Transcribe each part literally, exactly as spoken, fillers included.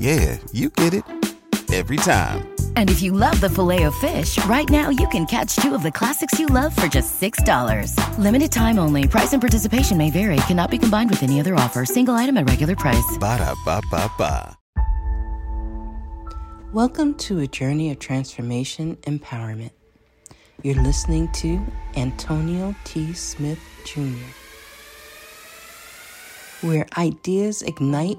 yeah, you get it. Every time. And if you love the Filet-O-Fish, right now you can catch two of the classics you love for just six dollars. Limited time only. Price and participation may vary. Cannot be combined with any other offer. Single item at regular price. Ba-da-ba-ba-ba. Welcome to a journey of transformation empowerment. You're listening to Antonio T. Smith Junior Where ideas ignite,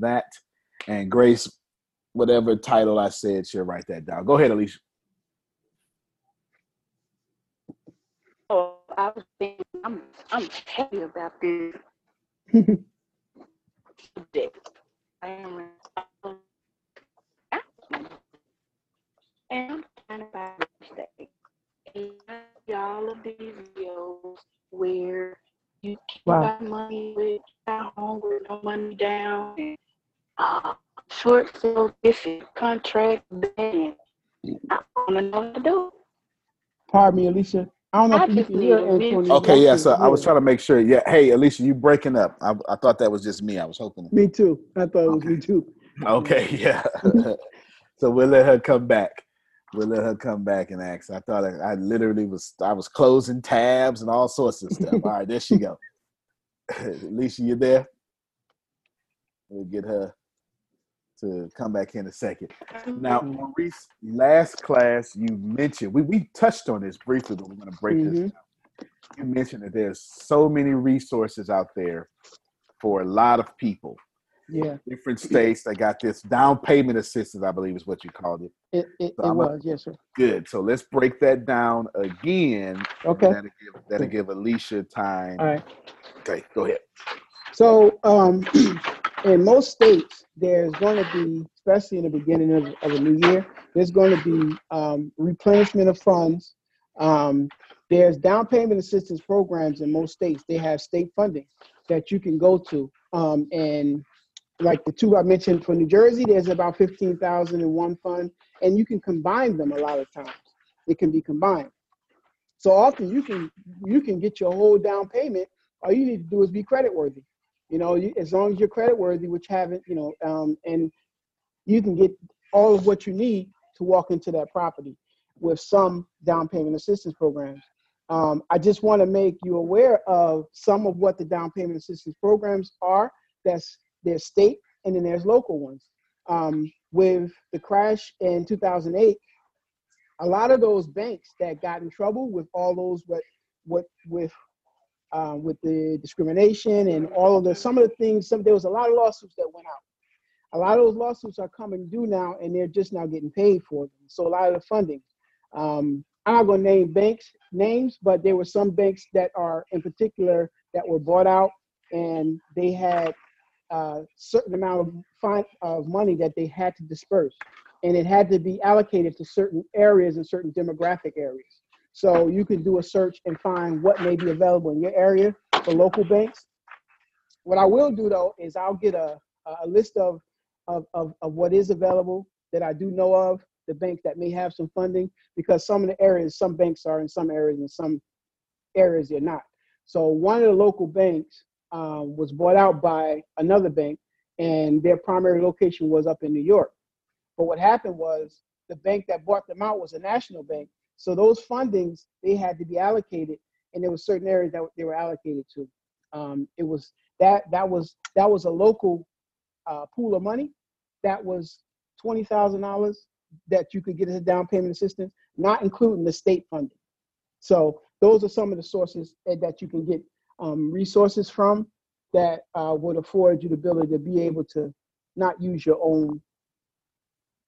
That and Grace, whatever title I said, she'll write that down. Go ahead, Alicia. Oh, I was thinking, I'm, I'm happy about this. I am, and I'm about to say, all of these videos where you can wow. buy money without home with no money down. And, Uh, short sale, different contract, ban. I don't know what to do. Pardon me, Alicia. I don't know I if you can hear Antonio. Okay, yeah, so I was trying to make sure. Yeah, hey, Alicia, you breaking up. I, I thought that was just me. I was hoping. Me too. I thought it was okay. me too. Okay, yeah. So we'll let her come back. We'll let her come back and ask. I thought I, I literally was, I was closing tabs and all sorts of stuff. All right, there she go. Alicia, you there? We'll get her to come back in a second. Now, Maurice, last class you mentioned, we, we touched on this briefly, but we're going to break mm-hmm. this down. You mentioned that there's so many resources out there for a lot of people. Yeah. Different states that got this down payment assistance, I believe is what you called it. It, it, so it was, yes, sir. Good. So let's break that down again. Okay. That'll give, that'll give Alicia time. All right. Okay, go ahead. So um, in most states, there's going to be, especially in the beginning of, of a new year, there's going to be um, replenishment of funds. Um, there's down payment assistance programs in most states. They have state funding that you can go to. Um, and like the two I mentioned for New Jersey, there's about fifteen thousand dollars in one fund, and you can combine them a lot of times. It can be combined. So often you can you can get your whole down payment. All you need to do is be creditworthy. You know, you, as long as you're creditworthy, which haven't, you know, um, and you can get all of what you need to walk into that property with some down payment assistance programs. Um, I just want to make you aware of some of what the down payment assistance programs are. That's there's state, and then there's local ones. Um, with the crash in two thousand eight, a lot of those banks that got in trouble with all those what what with Uh, with the discrimination and all of the, some of the things, some there was a lot of lawsuits that went out. A lot of those lawsuits are coming due now, and they're just now getting paid for them. So a lot of the funding. Um, I'm not going to name banks names, but there were some banks that are in particular that were bought out, and they had a certain amount of, fine, of money that they had to disperse, and it had to be allocated to certain areas and certain demographic areas. So you can do a search and find what may be available in your area for local banks. What I will do though, is I'll get a, a list of, of, of, of what is available that I do know of, the banks that may have some funding, because some of the areas, some banks are in some areas and some areas they're not. So one of the local banks um, was bought out by another bank, and their primary location was up in New York. But what happened was the bank that bought them out was a national bank. So those fundings, they had to be allocated, and there were certain areas that they were allocated to. Um, it was that that was that was a local uh, pool of money that was twenty thousand dollars that you could get as a down payment assistance, not including the state funding. So those are some of the sources that you can get um, resources from that uh, would afford you the ability to be able to not use your own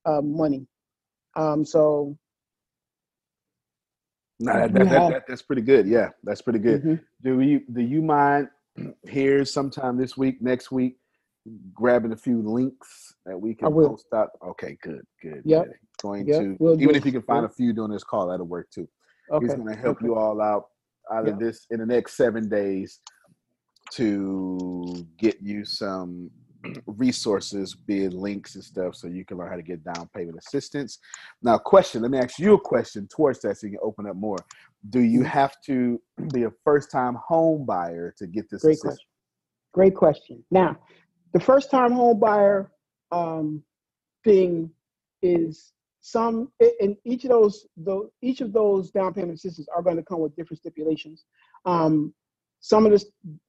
uh, money. Um, so. No, that, that, that, that, that's pretty good. Yeah, that's pretty good. Mm-hmm. Do you do you mind here sometime this week, next week, grabbing a few links that we can post up? Okay, good, good. Yeah, going yep. to we'll even if you can find a few during this call, that'll work too. Okay. He's going to help okay. you all out out yep. of this in the next seven days to get you some resources, be it links and stuff, so you can learn how to get down payment assistance. Now, question, let me ask you a question towards that so you can open up more. Do you have to be a first-time home buyer to get this Great assistance? Question. Great question. Now, the first-time home buyer um, thing is some, and each of those, those, each of those down payment assistance are going to come with different stipulations. Um, some of this,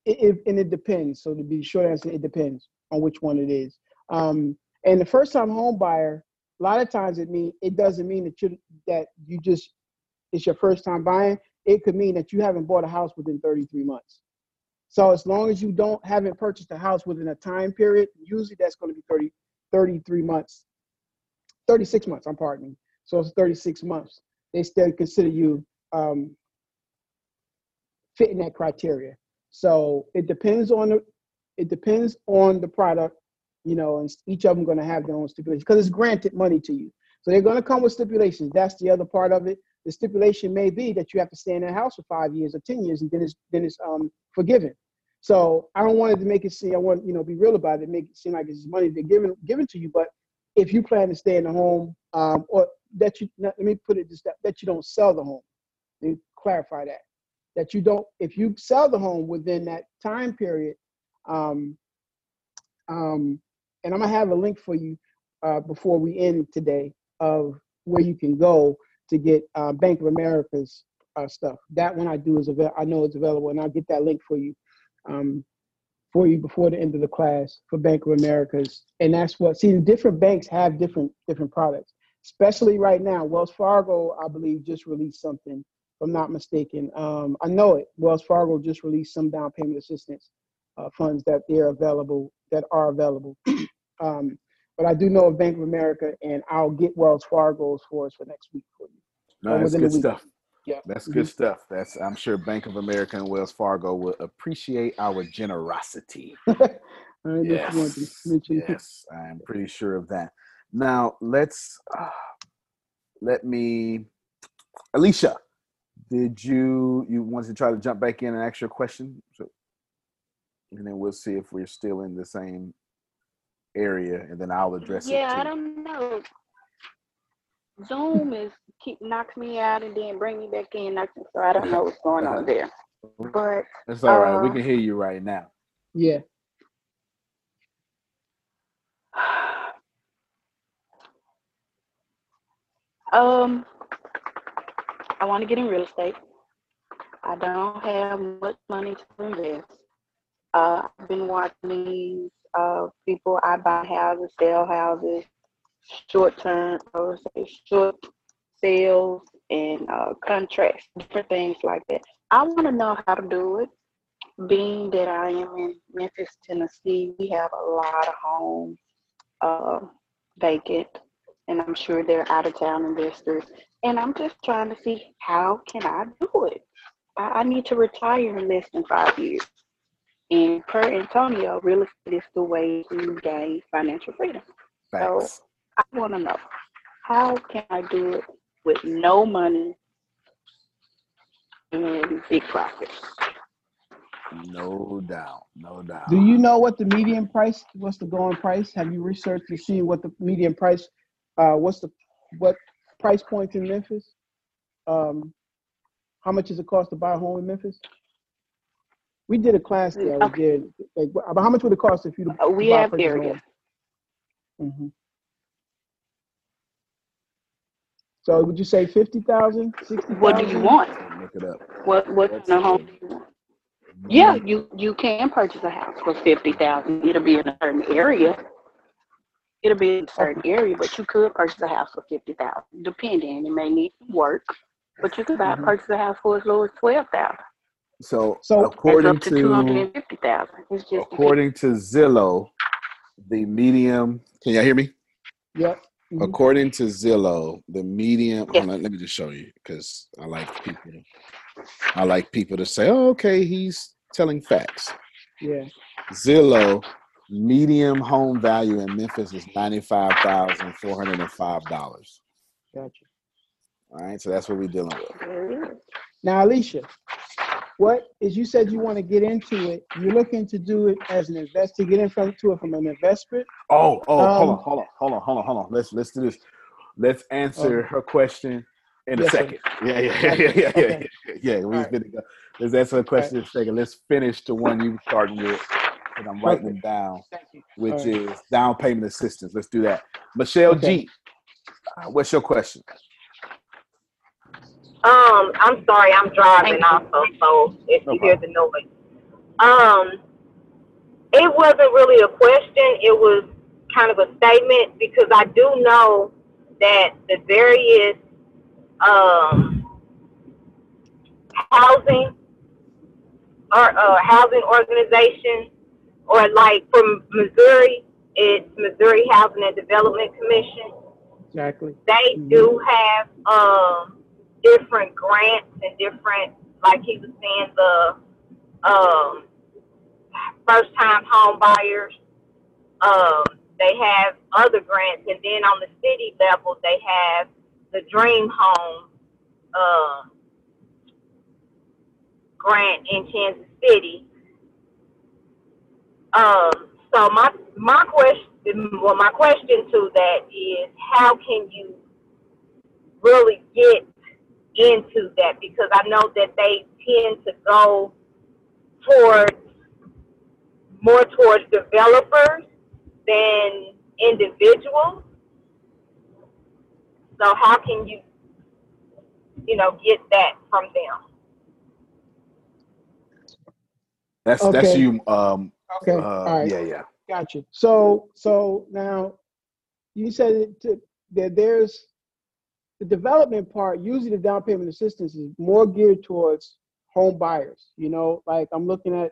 it, it, and it depends. So to be short answer, it depends on which one it is. Um, and the first-time home buyer, a lot of times it mean it doesn't mean that you that you just it's your first time buying. It could mean that you haven't bought a house within thirty-three months. So as long as you don't haven't purchased a house within a time period, usually that's going to be thirty, thirty-three months, thirty-six months. I'm pardoning. So it's thirty-six months. They still consider you um, fitting that criteria. So it depends on the. It depends on the product, you know, and each of them going to have their own stipulations because it's granted money to you. So they're going to come with stipulations. That's the other part of it. The stipulation may be that you have to stay in that house for five years or ten years, and then it's then it's um forgiven. So I don't want it to make it seem, I want, you know, be real about it, make it seem like it's money they're giving, given to you. But if you plan to stay in the home um, or that you, let me put it this, that, that you don't sell the home. Let me clarify that, that you don't, if you sell the home within that time period, um, um, and I'm gonna have a link for you uh, before we end today of where you can go to get uh, Bank of America's uh, stuff. That one I do is avail- I know it's available, and I'll get that link for you, um, for you before the end of the class for Bank of America's. And that's what, see, different banks have different different products, especially right now. Wells Fargo, I believe, just released something, if I'm not mistaken. Um, I know it. Wells Fargo just released some down payment assistance uh, funds that they're available, that are available. um, but I do know of Bank of America, and I'll get Wells Fargo's for us for next week for you. No, that's good stuff. Yeah. That's good stuff. That's, I'm sure Bank of America and Wells Fargo will appreciate our generosity. I yes. Just want to yes, I'm pretty sure of that. Now let's, uh, let me, Alicia, did you, you wanted to try to jump back in and ask your question? So, and then we'll see if we're still in the same area, and then I'll address yeah, it. Yeah, I don't know. Zoom is keep knocks me out and then bring me back in, so I don't know what's going on there. But that's all uh, right. We can hear you right now. Yeah. Um, I want to get in real estate. I don't have much money to invest. Uh, I've been watching these uh, people. I buy houses, sell houses, short-term, I would say short sales and uh, contracts, different things like that. I want to know how to do it. Being that I am in Memphis, Tennessee, we have a lot of homes uh, vacant, and I'm sure they're out-of-town investors. And I'm just trying to see, how can I do it? I, I need to retire in less than five years. And per Antonio, real estate is the way to gain financial freedom. Thanks. So I want to know, how can I do it with no money and big profits? No doubt, no doubt. Do you know what the median price? What's the going price? Have you researched and seen what the median price? Uh, what's the what price points in Memphis? Um, how much does it cost to buy a home in Memphis? We did a class there. Okay. We did. Like, but how much would it cost if you to uh, we buy have areas. Mm-hmm. So would you say fifty thousand, sixty? What do you want? Look it up. What what kind of home do you want? Yeah, you you can purchase a house for fifty thousand. It'll be in a certain area. It'll be in a certain area, but you could purchase a house for fifty thousand, depending. It may need work, but you could buy mm-hmm. purchase a house for as low as twelve thousand. So so according up to, to two hundred and fifty thousand. It's just according to Zillow, the medium. Can y'all hear me? Yep. Mm-hmm. According to Zillow, the medium. Yes. Hold on, let me just show you, because I like people. I like people to say, "Oh, okay, he's telling facts." Yeah. Zillow medium home value in Memphis is ninety-five thousand four hundred and five dollars. Gotcha. All right, so that's what we're dealing with. Now, Alicia, what is you said you want to get into it? You're looking to do it as an investor, get in front to it from an investment. Oh, oh, um, hold on, hold on, hold on, hold on, hold on. Let's let's do this. Let's answer okay. her question in yes, a second. Sir. Yeah, yeah, yeah, yeah, yeah, okay. yeah. yeah, yeah. We're gonna go. Let's answer the question right. in a second. Let's finish the one you were starting with, and I'm writing it down, which right. is down payment assistance. Let's do that. Michelle okay. G, uh, what's your question? Um, I'm sorry, I'm driving also, so if you hear the noise. Um, it wasn't really a question, it was kind of a statement, because I do know that the various um, housing or uh, housing organizations, or like from Missouri, it's Missouri Housing and Development Commission. Exactly. They mm-hmm. do have um. different grants and different, like he was saying, the um, first-time home buyers. Um, they have other grants, and then on the city level, they have the Dream Home uh, grant in Kansas City. Um, so my my question, well, my question to that is, how can you really get into that, because I know that they tend to go towards more towards developers than individuals. So how can you, you know, get that from them? That's okay. that's you. Um, okay. Uh, All right. Yeah. Yeah. Gotcha. So so now you said that, that there's the development part. Usually the down payment assistance is more geared towards home buyers. You know, like I'm looking at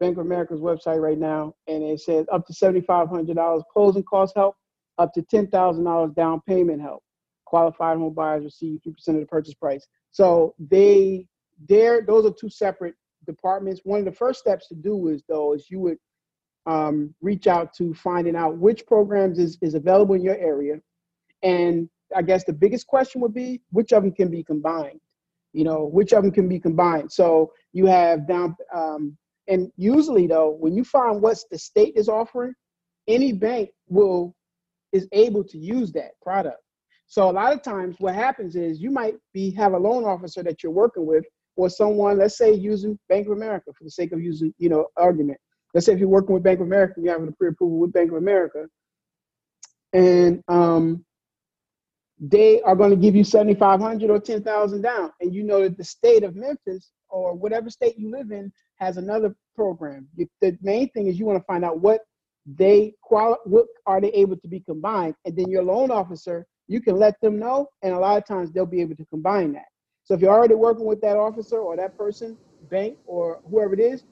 Bank of America's website right now, and it says up to seven thousand five hundred dollars closing cost help, up to ten thousand dollars down payment help. Qualified home buyers receive three percent of the purchase price. So they, there, those are two separate departments. One of the first steps to do is though is you would um, reach out to finding out which programs is is available in your area, and I guess the biggest question would be which of them can be combined. You know, which of them can be combined. So you have down, um, and usually though, when you find what the state is offering, any bank will is able to use that product. So a lot of times what happens is you might be have a loan officer that you're working with, or someone, let's say using Bank of America for the sake of using, you know, argument. Let's say if you're working with Bank of America, you have a pre-approval with Bank of America, and um, they are going to give you seven thousand five hundred dollars or ten thousand dollars down. And you know that the state of Memphis or whatever state you live in has another program. The main thing is you want to find out what they quali- what are they able to be combined, and then your loan officer, you can let them know, and a lot of times they'll be able to combine that. So if you're already working with that officer or that person, bank or whoever it is,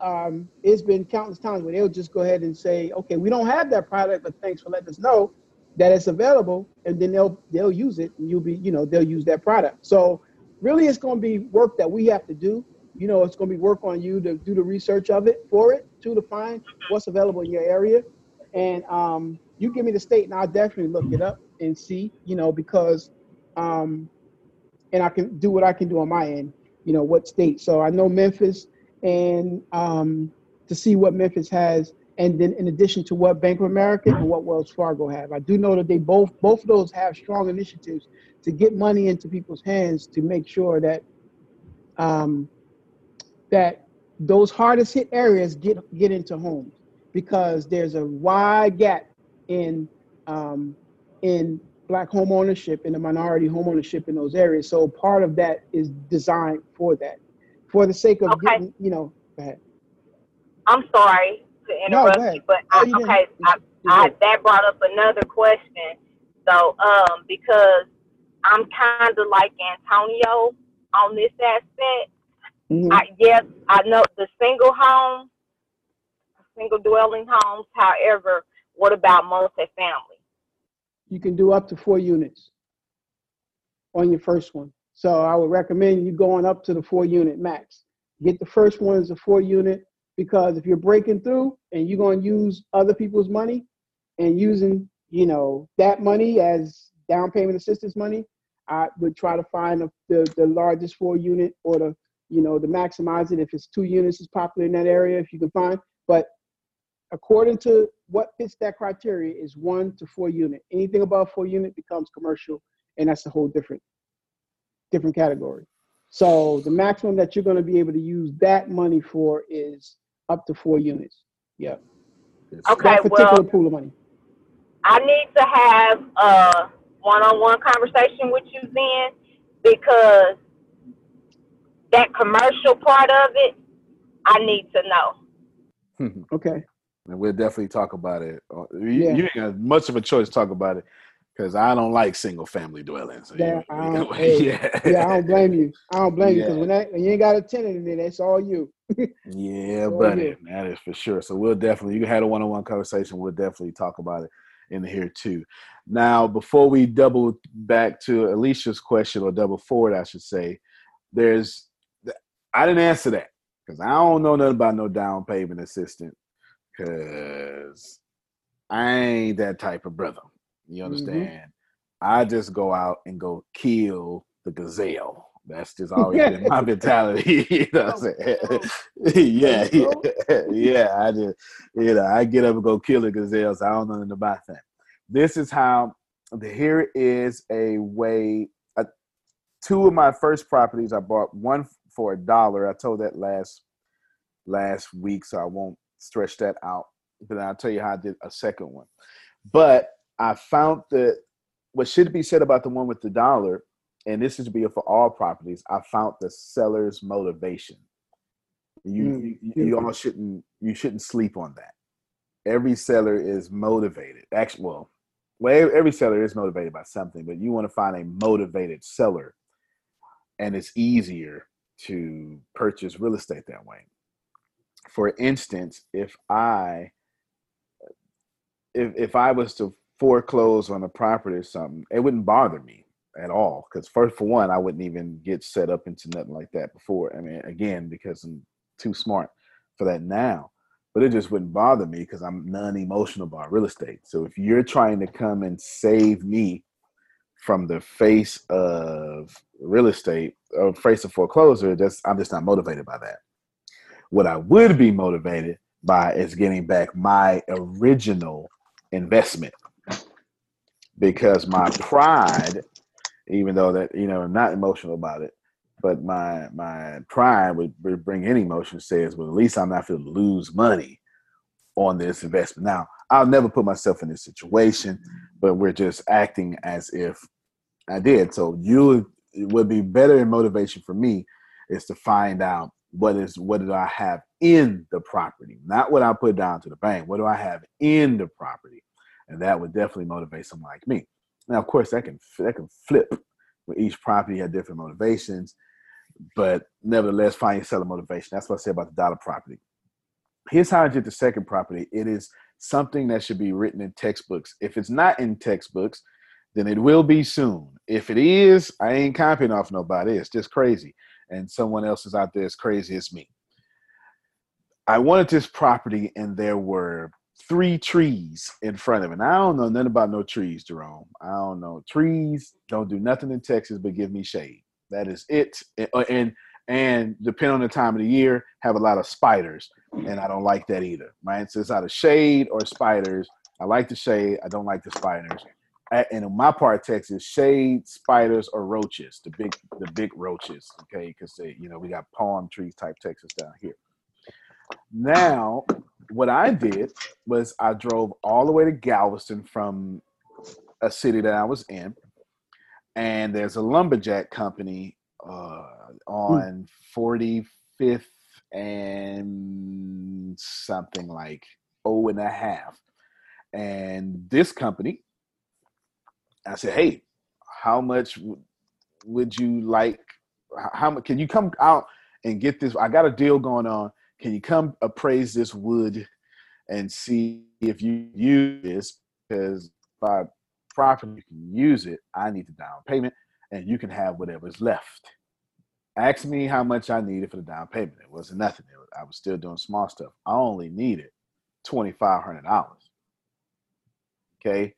um, it's been countless times where they'll just go ahead and say, okay, we don't have that product, but thanks for letting us know that it's available, and then they'll they'll use it, and you'll be, you know, they'll use that product. So really it's going to be work that we have to do. You know, it's going to be work on you to do the research of it for it, to to find what's available in your area. And um, you give me the state and I'll definitely look it up and see, you know, because, um, and I can do what I can do on my end, you know, what state. So I know Memphis, and um, to see what Memphis has. And then in addition to what Bank of America and what Wells Fargo have, I do know that they both, both of those have strong initiatives to get money into people's hands to make sure that, um, that those hardest hit areas get, get into homes, because there's a wide gap in, um, in black home ownership and the minority home ownership in those areas. So part of that is designed for that, for the sake of okay. getting, you know, go ahead. I'm sorry to interrupt no, you, but I, oh, you okay, I, I, that brought up another question. So, um, because I'm kind of like Antonio on this aspect. Mm-hmm. I, yes, I know the single home, single dwelling homes. However, what about multifamily? You can do up to four units on your first one. So I would recommend you going up to the four unit max. Get the first one as a four unit, because if you're breaking through and you're going to use other people's money and using, you know, that money as down payment assistance money, I would try to find the, the, the largest four unit, or the, you know, to maximize it. If it's two units, is popular in that area, if you can find, but according to what fits that criteria is one to four unit. Anything above four unit becomes commercial, and that's a whole different, different category. So the maximum that you're going to be able to use that money for is up to four units. Yeah. Okay. That particular well, pool of money. I need to have a one-on-one conversation with you then, because that commercial part of it, I need to know. Okay. And we'll definitely talk about it. You, yeah. you ain't got much of a choice to talk about it, because I don't like single family dwellings. So yeah, you, you I hey, yeah. yeah, I don't blame you. I don't blame yeah. you, because when, that, when you ain't got a tenant in there, that's all you. yeah, all buddy, you. That is for sure. So we'll definitely, you had a one-on-one conversation. We'll definitely talk about it in here too. Now, before we double back to Alicia's question, or double forward, I should say, there's, I didn't answer that, because I don't know nothing about no down payment assistance. Because I ain't that type of brother. You understand? Mm-hmm. I just go out and go kill the gazelle. That's just always been my mentality. You know what I'm saying? yeah, yeah. Yeah, I just, you know, I get up and go kill the gazelles. I don't know nothing about that. This is how, the, here is a way, uh, Two of my first properties I bought, one for a dollar. I told that last last week, so I won't stretch that out. But I'll tell you how I did a second one. But I found that what should be said about the one with the dollar, and this is to be for all properties, I found the seller's motivation. You mm-hmm. you, you all shouldn't you shouldn't sleep on that. Every seller is motivated. Actually, well, well, every seller is motivated by something, but you want to find a motivated seller, and it's easier to purchase real estate that way. For instance, if I if if I was to foreclose on a property or something, it wouldn't bother me at all. Because first, for one, I wouldn't even get set up into nothing like that before. I mean, again, because I'm too smart for that now. But it just wouldn't bother me because I'm non-emotional about real estate. So if you're trying to come and save me from the face of real estate or face of foreclosure, that's, I'm just not motivated by that. What I would be motivated by is getting back my original investment, because my pride, even though that, you know, I'm not emotional about it, but my my pride would, would bring any emotion, says, well, at least I'm not going to lose money on this investment. Now, I'll never put myself in this situation, but we're just acting as if I did. So you it would be better in motivation for me is to find out what is what do I have in the property, not what I put down to the bank. What do I have in the property? And that would definitely motivate someone like me. Now, of course, that can that can flip. Where each property had different motivations, but nevertheless, find your seller motivation. That's what I said about the dollar property. Here's how I did the second property. It is something that should be written in textbooks. If it's not in textbooks, then it will be soon. If it is, I ain't copying off nobody. It's just crazy. And someone else is out there as crazy as me. I wanted this property, and there were three trees in front of it. And I don't know nothing about no trees, Jerome. I don't know. Trees don't do nothing in Texas but give me shade. That is it. And and, and depending on the time of the year, have a lot of spiders. And I don't like that either, right? So it's either shade or spiders. I like the shade. I don't like the spiders. I, and in my part of Texas, shade, spiders, or roaches, the big the big roaches, okay? Because, you know, we got palm trees type Texas down here. Now, what I did was I drove all the way to Galveston from a city that I was in, and there's a lumberjack company uh, on forty-fifth and something like oh and a half. And this company, I said, hey, how much would you like? How much can you come out and get this? I got a deal going on. Can you come appraise this wood and see if you use this? Because if I properly can use it, I need the down payment, and you can have whatever's left. Ask me how much I needed for the down payment. It wasn't nothing. It was, I was still doing small stuff. I only needed twenty-five hundred dollars. Okay?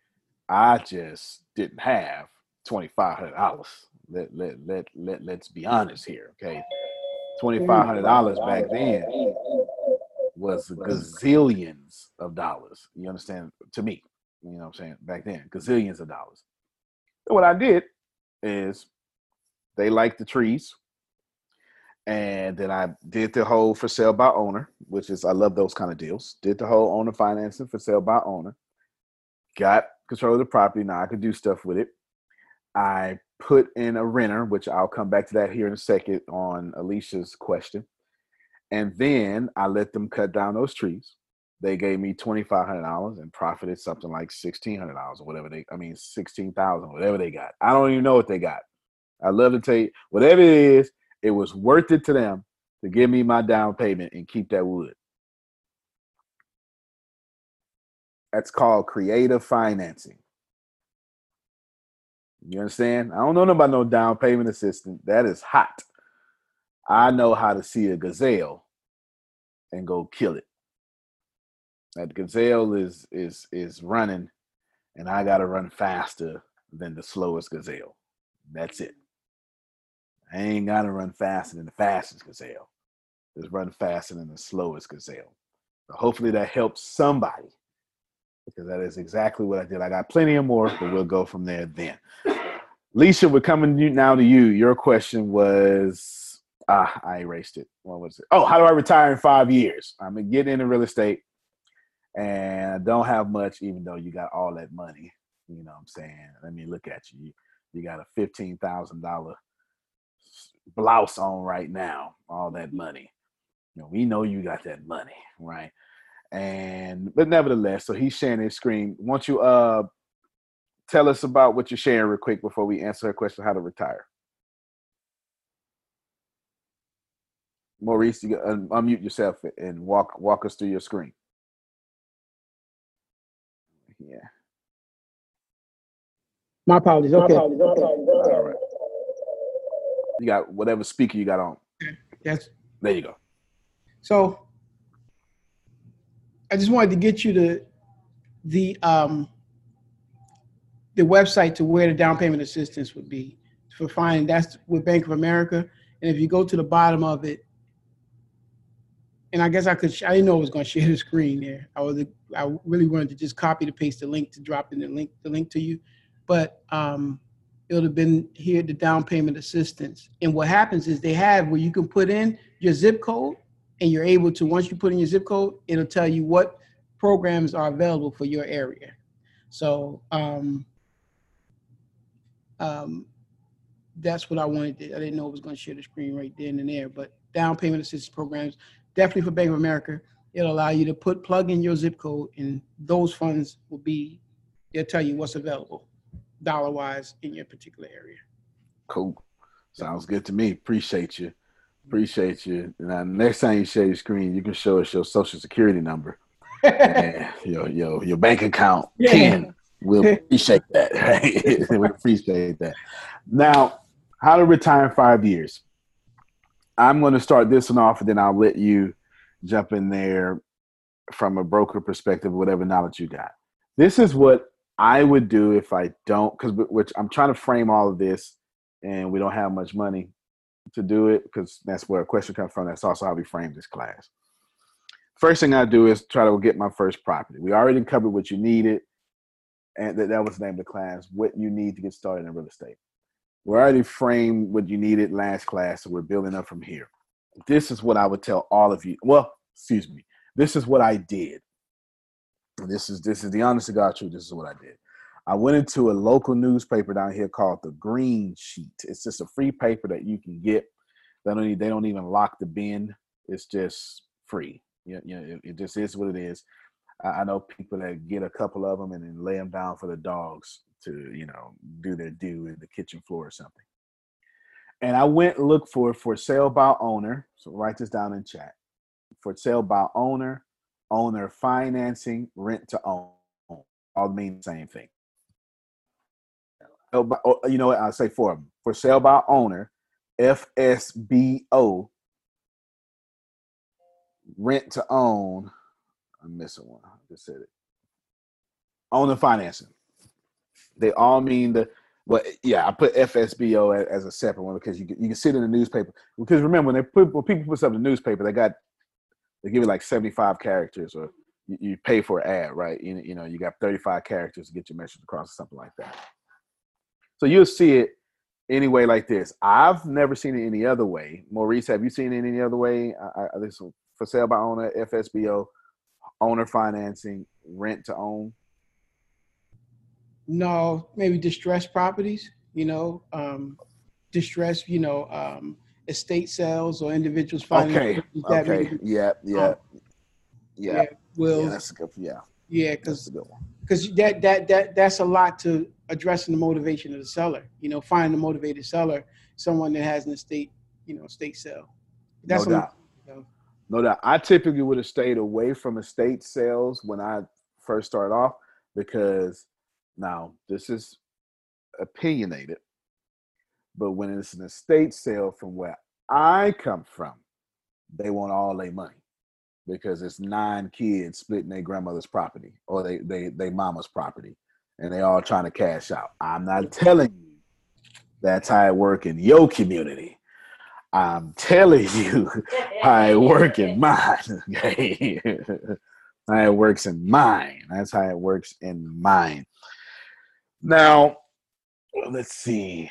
I just didn't have twenty-five hundred dollars. Let, let, let, let, let's be honest here, okay? twenty-five hundred dollars back then was gazillions of dollars. You understand? To me, you know what I'm saying? Back then, gazillions of dollars. So what I did is they liked the trees. And then I did the whole for sale by owner, which is, I love those kind of deals. Did the whole owner financing for sale by owner. Got control of the property. Now I could do stuff with it. I put in a renter, which I'll come back to that here in a second on Alicia's question. And then I let them cut down those trees. They gave me twenty-five hundred dollars and profited something like sixteen hundred dollars or whatever they, I mean, sixteen thousand dollars, whatever they got. I don't even know what they got. I love to tell you, whatever it is, it was worth it to them to give me my down payment and keep that wood. That's called creative financing. You understand? I don't know about no down payment assistance. That is hot. I know how to see a gazelle and go kill it. That gazelle is is is running, and I gotta run faster than the slowest gazelle. That's it. I ain't gotta run faster than the fastest gazelle. Just run faster than the slowest gazelle. So hopefully that helps somebody, because that is exactly what I did. I got plenty of more, but we'll go from there then. Alicia, we're coming now to you. Your question was, ah, I erased it. What was it? Oh, how do I retire in five years? I'm going to get into real estate and I don't have much, even though you got all that money. You know what I'm saying? Let me look at you. You got a fifteen thousand dollars blouse on right now, all that money. You know, we know you got that money, right? And but nevertheless, so he's sharing his screen. Won't you uh tell us about what you're sharing real quick before we answer her question, how to retire? Maurice, you un- unmute yourself and walk walk us through your screen. Yeah. My apologies. Okay. My apologies. Okay. All right. You got whatever speaker you got on. Yes. There you go. So I just wanted to get you to the um, the website to where the down payment assistance would be for finding. That's with Bank of America. And if you go to the bottom of it, and I guess I could, I didn't know I was going to share the screen there. I was, I really wanted to just copy to paste the link to drop in the link, the link to you. But um, it would have been here, the down payment assistance. And what happens is they have where you can put in your zip code, and you're able to, once you put in your zip code, it'll tell you what programs are available for your area. So um, um, that's what I wanted to, I didn't know it was going to share the screen right then and there, but down payment assistance programs, definitely for Bank of America, it'll allow you to put, plug in your zip code, and those funds will be, they'll tell you what's available dollar-wise in your particular area. Cool. Sounds good to me. Appreciate you. Appreciate you. Now, next time you share your screen, you can show us your social security number. And your, your, your bank account. Yeah. Ken, we'll appreciate that. Right? We appreciate that. Now, how to retire in five years. I'm going to start this one off, and then I'll let you jump in there from a broker perspective, whatever knowledge you got. This is what I would do if I don't, because which I'm trying to frame all of this, and we don't have much money to do it, because that's where a question comes from. That's also how we frame this class. First thing I do is try to get my first property. We already covered what you needed, and that, that was the name of the class, what you need to get started in real estate. We already framed what you needed last class, so we're building up from here. This is what I would tell all of you. Well, excuse me. This is what I did. This is this is the honest to God truth. This is what I did. I went into a local newspaper down here called the Green Sheet. It's just a free paper that you can get. They don't even, they don't even lock the bin. It's just free. You, you know, it, it just is what it is. I, I know people that get a couple of them and then lay them down for the dogs to, you know, do their due in the kitchen floor or something. And I went and looked for for sale by owner. So write this down in chat. For sale by owner, owner financing, rent to own. All mean the same thing. You know what? I'll say for them. For sale by owner, F S B O, rent to own. I'm missing one. I just said it. Owner financing. They all mean the, well, yeah, I put F S B O as, as a separate one because you can, you can see it in the newspaper. Because remember, when, they put, when people put something in the newspaper, they got, they give it like seventy-five characters, or you, you pay for an ad, right? You, you know, you got thirty-five characters to get your message across or something like that. So you'll see it anyway like this. I've never seen it any other way. Maurice, have you seen it any other way? I, I, this for sale by owner, F S B O, owner financing, rent to own? No, maybe distressed properties, you know, um, distressed, you know, um, estate sales or individuals financing. Okay, that okay, means, yeah, yeah, um, yeah. Yeah, wills. Yeah, that's a good, yeah. Yeah, because that, that, that, that's a lot to addressing the motivation of the seller, you know, find the motivated seller, someone that has an estate, you know, estate sale. That's no doubt. You know. No doubt. I typically would have stayed away from estate sales when I first started off, because now this is opinionated, but when it's an estate sale from where I come from, they want all their money. Because it's nine kids splitting their grandmother's property or they, they, they mama's property, and they all trying to cash out. I'm not telling you that's how it work in your community. I'm telling you how it work in mine. Okay? How it works in mine. That's how it works in mine. Now, let's see.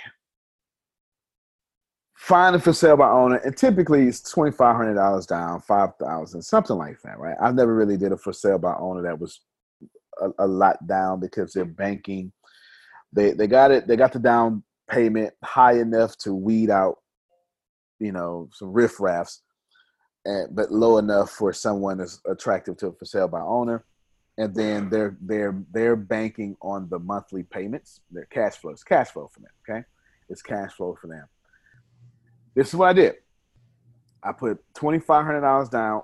Find it for sale by owner, and typically it's twenty-five hundred dollars down, five thousand dollars, something like that, right? I never really did a for sale by owner that was a, a lot down because they're banking. They they got it. They got the down payment high enough to weed out, you know, some riffraffs, and but low enough for someone that's attractive to a for sale by owner. And then they're they're they're banking on the monthly payments, their cash flows, cash flow for them. Okay, it's cash flow for them. This is what I did. I put twenty-five hundred dollars down,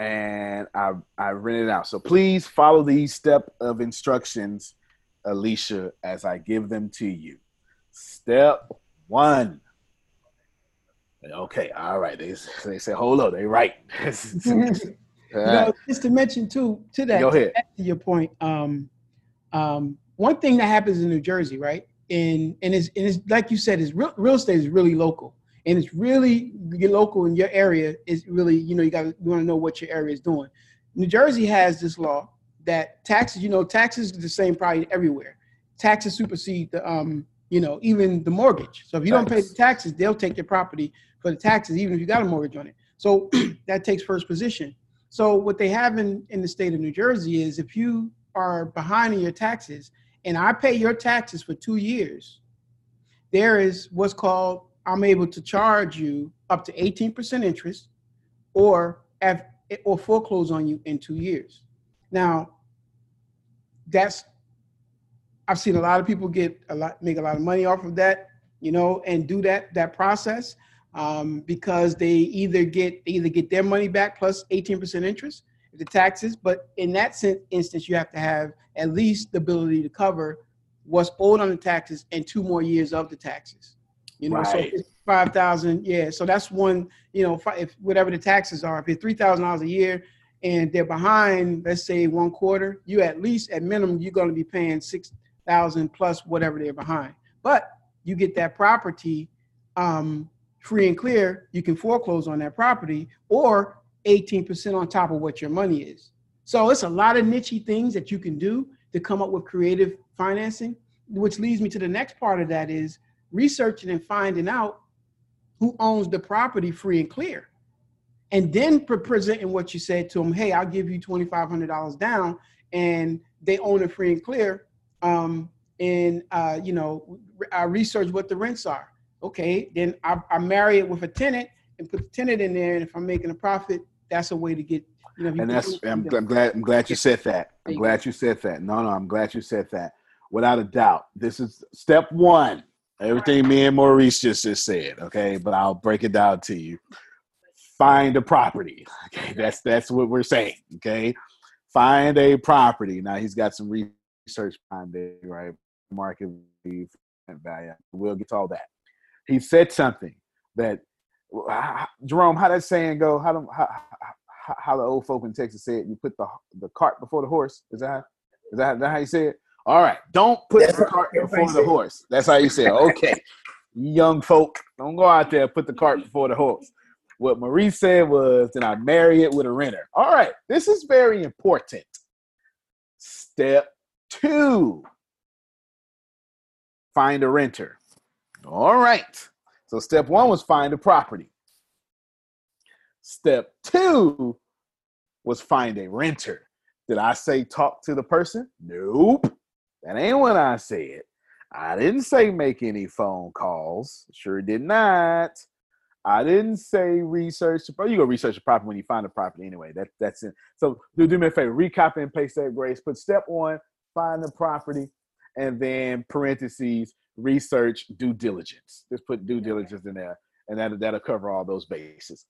and I I rented it out. So please follow these step of instructions, Alicia, as I give them to you. Step one. Okay, all right. They they say, hold on, they right. You know, just to mention too, to that, to your point, um, um, one thing that happens in New Jersey, right? And and it's, and it's like you said, is real, real estate is really local, and it's really your local in your area is really, you know, you got you want to know what your area is doing. New Jersey has this law that taxes, you know, taxes is the same probably everywhere. Taxes supersede the, um, you know, even the mortgage. So if you don't pay the taxes, they'll take your property for the taxes, even if you got a mortgage on it. So that takes first position. So what they have in, in the state of New Jersey is if you are behind in your taxes, and I pay your taxes for two years, there is what's called, I'm able to charge you up to eighteen percent interest or have, or foreclose on you in two years. Now, that's, I've seen a lot of people get a lot, make a lot of money off of that, you know, and do that, that process. Um, because they either get they either get their money back plus eighteen percent interest, the taxes. But in that sense, instance, you have to have at least the ability to cover what's owed on the taxes and two more years of the taxes. You know, right. So five thousand, yeah. So that's one. You know, if, if whatever the taxes are, if it's three thousand dollars a year and they're behind, let's say one quarter, you at least at minimum you're going to be paying six thousand plus whatever they're behind. But you get that property. Um, free and clear, you can foreclose on that property or eighteen percent on top of what your money is. So it's a lot of niche things that you can do to come up with creative financing, which leads me to the next part of that is researching and finding out who owns the property free and clear. And then presenting what you said to them, hey, I'll give you twenty-five hundred dollars down and they own it free and clear. Um, and, uh, you know, I research what the rents are. Okay, then I, I marry it with a tenant and put the tenant in there. And if I'm making a profit, that's a way to get, you know. You and that's, I'm, I'm glad, I'm glad you said that. I'm glad you said that. No, no, I'm glad you said that. Without a doubt, this is step one. Everything me and Maurice just, just said, okay? But I'll break it down to you. Find a property. Okay, that's, that's what we're saying, okay? Find a property. Now, he's got some research behind there, right? Market value. We'll get to all that. He said something that, uh, Jerome, how that saying go? How, do, how, how how the old folk in Texas said, you put the the cart before the horse. Is that how, is that, that how you say it? All right. Don't put That's the cart before the horse. That's how you say it. Okay. Young folk, don't go out there and put the cart before the horse. What Marie said was, then I marry it with a renter. All right. This is very important. Step two, find a renter. All right. So step one was find a property. Step two was find a renter. Did I say talk to the person? Nope. That ain't what I said. I didn't say make any phone calls. Sure did not. I didn't say research. But you go research a property when you find a property anyway. That, that's it. So do, do me a favor. Recopy and paste that, Grace. Put step one, find the property, and then parentheses, research due diligence. Just put due diligence in there, and that, that'll cover all those bases.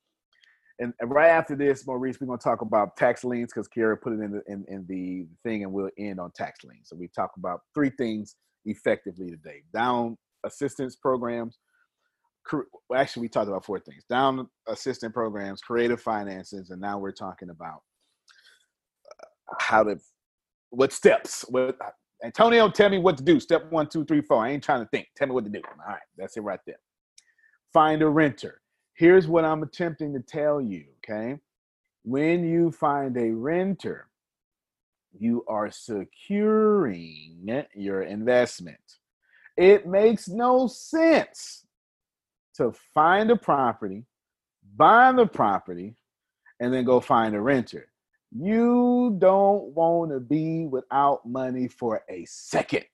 And, and right after this, Maurice, we're going to talk about tax liens because Kiara put it in the, in, in the thing, and we'll end on tax liens. So we talk about three things effectively today. Down assistance programs. Actually, we talked about four things. Down assistance programs, creative finances, and now we're talking about how to, what steps, what Antonio, tell me what to do. Step one, two, three, four. I ain't trying to think. Tell me what to do. All right, that's it right there. Find a renter. Here's what I'm attempting to tell you, okay? When you find a renter, you are securing your investment. It makes no sense to find a property, buy the property, and then go find a renter. You don't want to be without money for a second.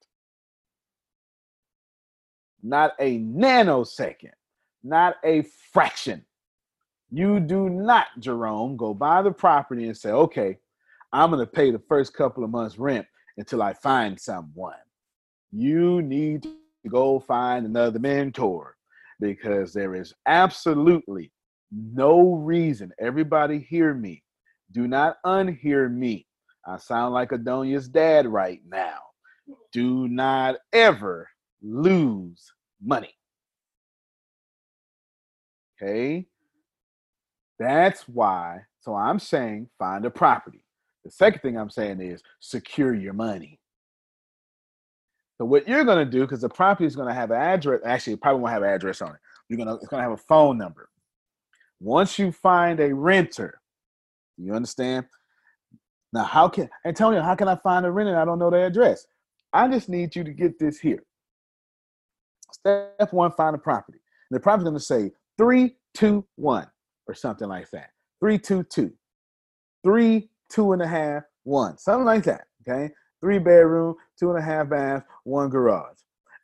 Not a nanosecond, not a fraction. You do not, Jerome, go buy the property and say, okay, I'm going to pay the first couple of months rent until I find someone. You need to go find another mentor, because there is absolutely no reason. Everybody hear me. Do not unhear me. I sound like Adonia's dad right now. Do not ever lose money. Okay? That's why, so I'm saying find a property. The second thing I'm saying is secure your money. So what you're going to do, because the property is going to have an address, actually it probably won't have an address on it. You're gonna, it's going to have a phone number. Once you find a renter, you understand? Now, how can, Antonio, how can I find a renter? I don't know the address. I just need you to get this here. Step one, find a property. And the property's going to say three, two, one. Or something like that. Three, two, two. Three, two and a half, one. Something like that. Okay. Three bedroom, two and a half bath, one garage.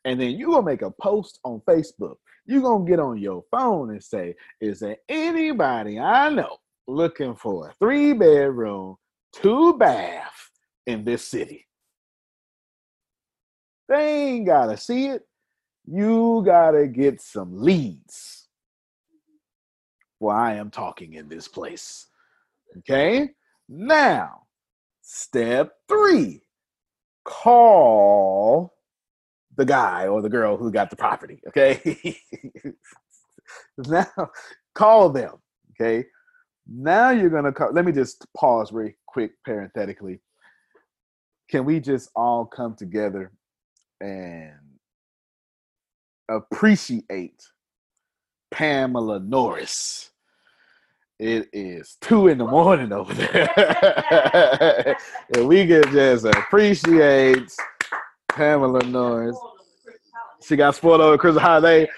And then you're gonna make a post on Facebook. You're gonna get on your phone and say, is there anybody I know looking for a three bedroom, two bath in this city? They ain't gotta see it. You gotta get some leads. Well, I am talking in this place. Okay? Now, step three, call the guy or the girl who got the property. Okay? Now, call them. Okay? Now you're going to call. Let me just pause very quick parenthetically. Can we just all come together and appreciate Pamela Norris? It is two in the morning over there. And we can just appreciate Pamela Norris. She got spoiled over Christmas holiday.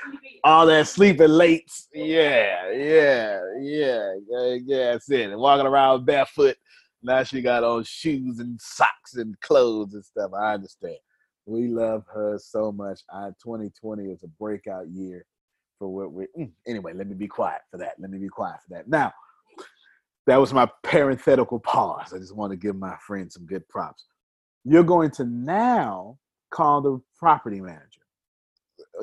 All that sleeping late. Yeah, yeah, yeah, yeah, yeah. That's it. And walking around barefoot. Now she got on shoes and socks and clothes and stuff. I understand. We love her so much. I twenty twenty is a breakout year. For what we anyway, let me be quiet for that. Let me be quiet for that. Now, that was my parenthetical pause. I just want to give my friend some good props. You're going to now call the property manager.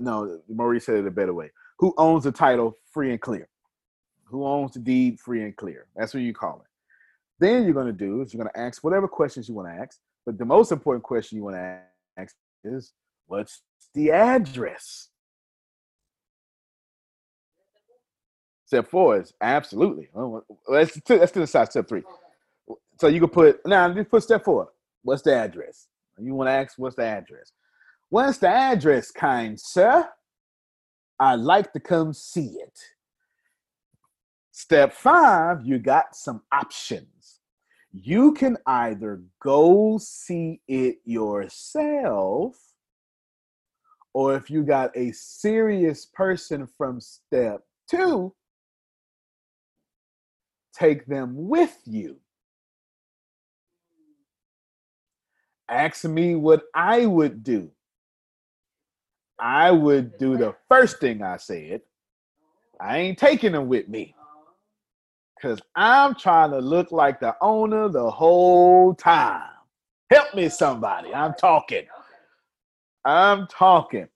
No, Maurice said it a better way. Who owns the title free and clear? Who owns the deed free and clear? That's what you call it. Then you're going to do is you're going to ask whatever questions you want to ask. But the most important question you want to ask is, what's the address? Step four is absolutely. Let's let's do the side step three. So you can put now. Just put step four. What's the address? You want to ask what's the address? What's the address, kind sir? I'd like to come see it. Step five. You got some options. You can either go see it yourself, or if you got a serious person from step two, take them with you. Ask me what I would do. I would do the first thing I said. I ain't taking them with me. Because I'm trying to look like the owner the whole time. Help me, somebody. I'm talking. I'm talking.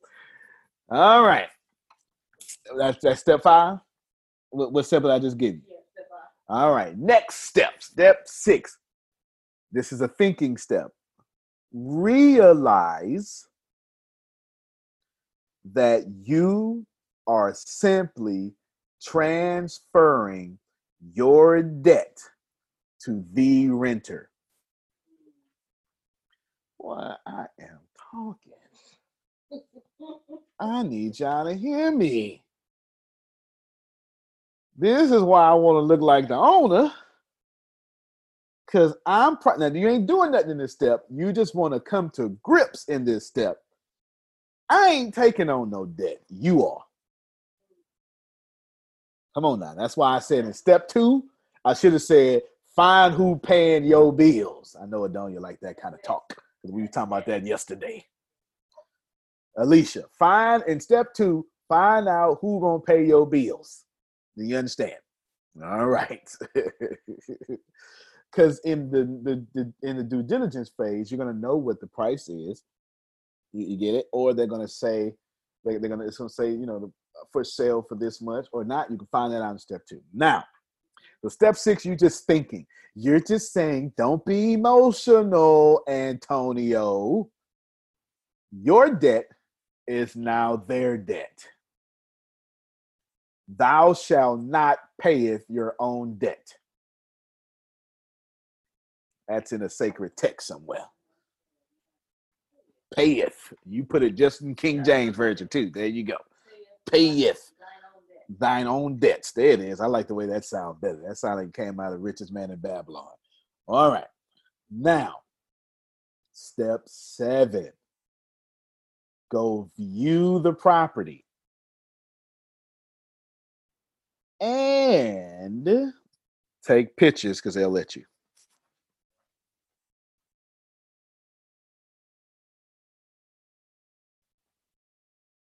All right. That's, that's step five. What, what step did I just give you? All right, next step, step six. This is a thinking step. Realize that you are simply transferring your debt to the renter. Boy, I am talking. I need y'all to hear me. This is why I want to look like the owner, because I'm pro- now you ain't doing nothing in this step. You just want to come to grips in this step I ain't taking on no debt. You are. Come on now. That's why I said in step two, I should have said, find who paying your bills. I know Adonia like that kind of talk, because we were talking about that yesterday. Alicia, find in step two, find out who gonna pay your bills. Do you understand? All right. Because in the, the, the in the due diligence phase, you're gonna know what the price is. You, you get it? Or they're gonna say they, they're gonna it's gonna say you know the, for sale for this much or not. You can find that out in step two. Now, so step six, you're just thinking. You're just saying, don't be emotional, Antonio. Your debt is now their debt. Thou shalt not payeth your own debt. That's in a sacred text somewhere. Payeth. You put it just in King James Version too. There you go. Payeth thine own debts. There it is. I like the way that sounds better. That sound like it came out of Richest Man in Babylon. All right. Now, step seven. Go view the property. And take pictures because they'll let you.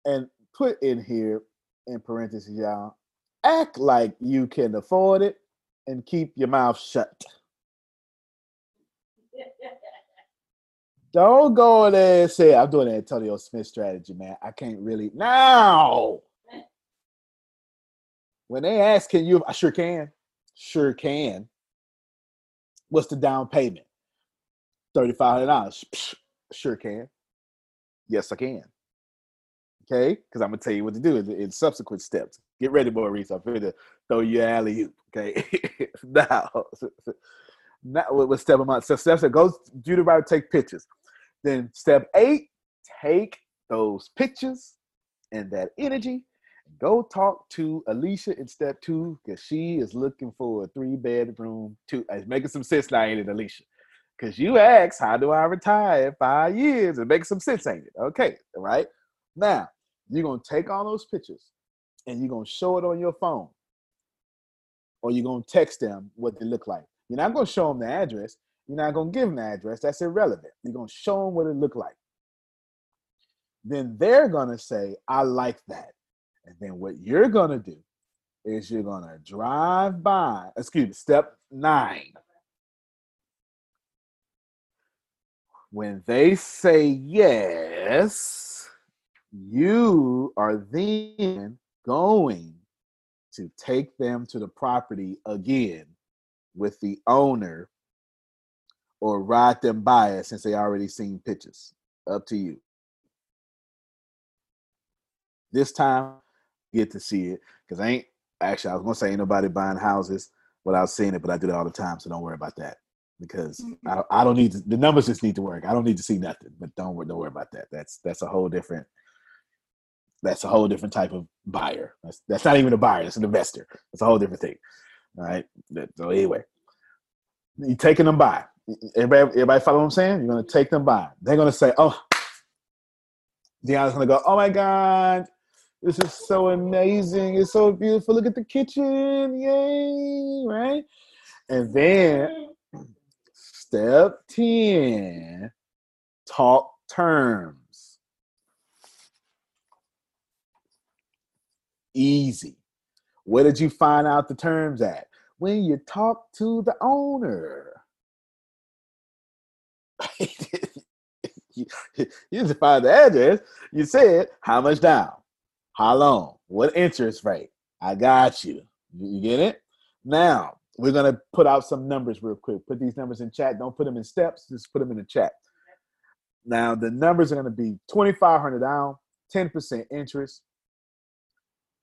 And put in here, in parentheses, y'all, act like you can afford it and keep your mouth shut. Don't go in there and say, I'm doing an Antonio Smith strategy, man. I can't really. Now, when they ask, can you, I sure can. Sure can. What's the down payment? thirty-five hundred dollars. Sure can. Yes, I can. Okay, because I'm gonna tell you what to do in, in subsequent steps. Get ready, Maurice. I'm gonna throw you an alley-oop. Okay, now, now what step I'm on? So step seven, go do the right, take pictures. Then step eight, take those pictures and that energy. Go talk to Alicia in step two because she is looking for a three bedroom. Two, it's making some sense now, ain't it, Alicia? Because you asked, how do I retire in five years? It makes some sense, ain't it? Okay, all right. Now, you're going to take all those pictures and you're going to show it on your phone or you're going to text them what they look like. You're not going to show them the address. You're not going to give them the address. That's irrelevant. You're going to show them what it looked like. Then they're going to say, I like that. And then what you're going to do is you're going to drive by, excuse me, step nine. When they say yes, you are then going to take them to the property again with the owner or ride them by it since they already seen pictures. Up to you. This time, get to see it because I ain't, actually, I was going to say ain't nobody buying houses without seeing it, but I do that all the time, so don't worry about that because I, I don't need to, the numbers just need to work. I don't need to see nothing, but don't, don't worry about that. That's, that's a whole different... That's a whole different type of buyer. That's, that's not even a buyer. That's an investor. That's a whole different thing. All right. So anyway, you're taking them by. Everybody, everybody follow what I'm saying? You're going to take them by. They're going to say, oh, Deanna's going to go, oh, my God, this is so amazing. It's so beautiful. Look at the kitchen. Yay. Right. And then step ten, talk terms. Easy. Where did you find out the terms at? When you talk to the owner. you, you just find the address. You said, how much down? How long? What interest rate? I got you. You get it? Now, we're going to put out some numbers real quick. Put these numbers in chat. Don't put them in steps. Just put them in the chat. Now, the numbers are going to be twenty-five hundred dollars down, ten percent interest,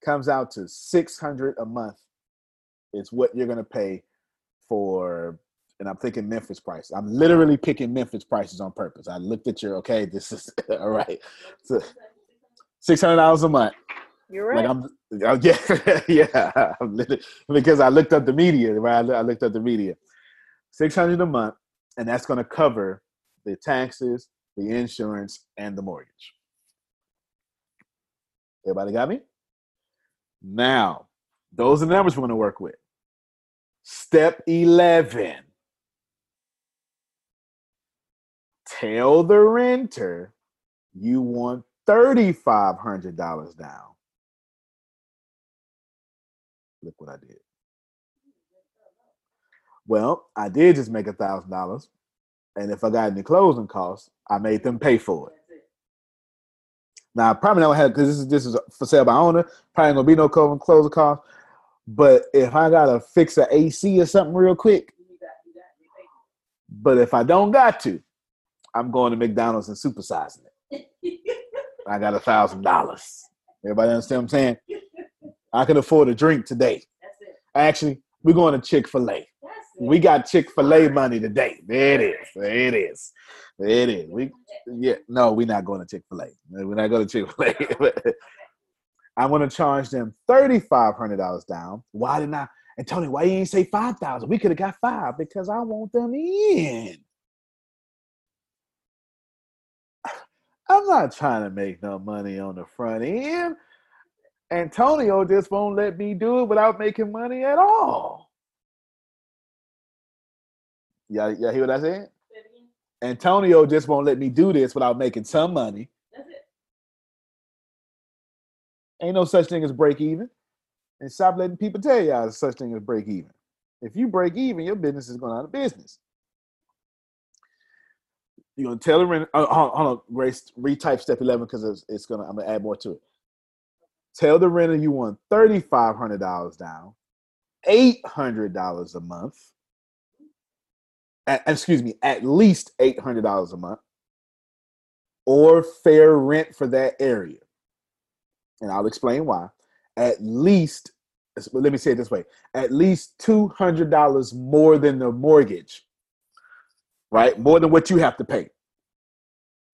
comes out to six hundred dollars a month. It's what you're going to pay for, and I'm thinking Memphis price. I'm literally picking Memphis prices on purpose. I looked at your, okay, this is, all right. So six hundred dollars a month. You're right. Like I'm, I'm, yeah, yeah. I'm because I looked up the media, right? I looked up the media. six hundred dollars a month, and that's going to cover the taxes, the insurance, and the mortgage. Everybody got me? Now, those are the numbers we're going to work with. Step eleven. Tell the renter you want three thousand five hundred dollars down. Look what I did. Well, I did just make one thousand dollars. And if I got any closing costs, I made them pay for it. Now, I probably don't have, because this is, this is for sale by owner, probably going to be no closing costs. But if I got to fix an A C or something real quick, but if I don't got to, I'm going to McDonald's and supersizing it. I got one thousand dollars. Everybody understand what I'm saying? I can afford a drink today. That's it. Actually, we're going to Chick-fil-A. We got Chick-fil-A money today. There it is. There it is. There it is. We, yeah, no, we're not going to Chick-fil-A. We're not going to Chick-fil-A. I'm going to charge them three thousand five hundred dollars down. Why didn't I? And Tony, why you ain't say five thousand? We could have got five because I want them in. I'm not trying to make no money on the front end. Antonio just won't let me do it without making money at all. Y'all, y'all hear what I said? Antonio just won't let me do this without making some money. That's it. Ain't no such thing as break even. And stop letting people tell y'all such thing as break even. If you break even, your business is going out of business. You're gonna tell the renter. Hold on, hold on, Grace. Retype step eleven because it's, it's gonna. I'm gonna add more to it. Tell the renter you want thirty-five hundred dollars down, eight hundred dollars a month. At, excuse me, at least eight hundred dollars a month, or fair rent for that area. And I'll explain why. At least, let me say it this way: at least two hundred dollars more than the mortgage. Right? More than what you have to pay.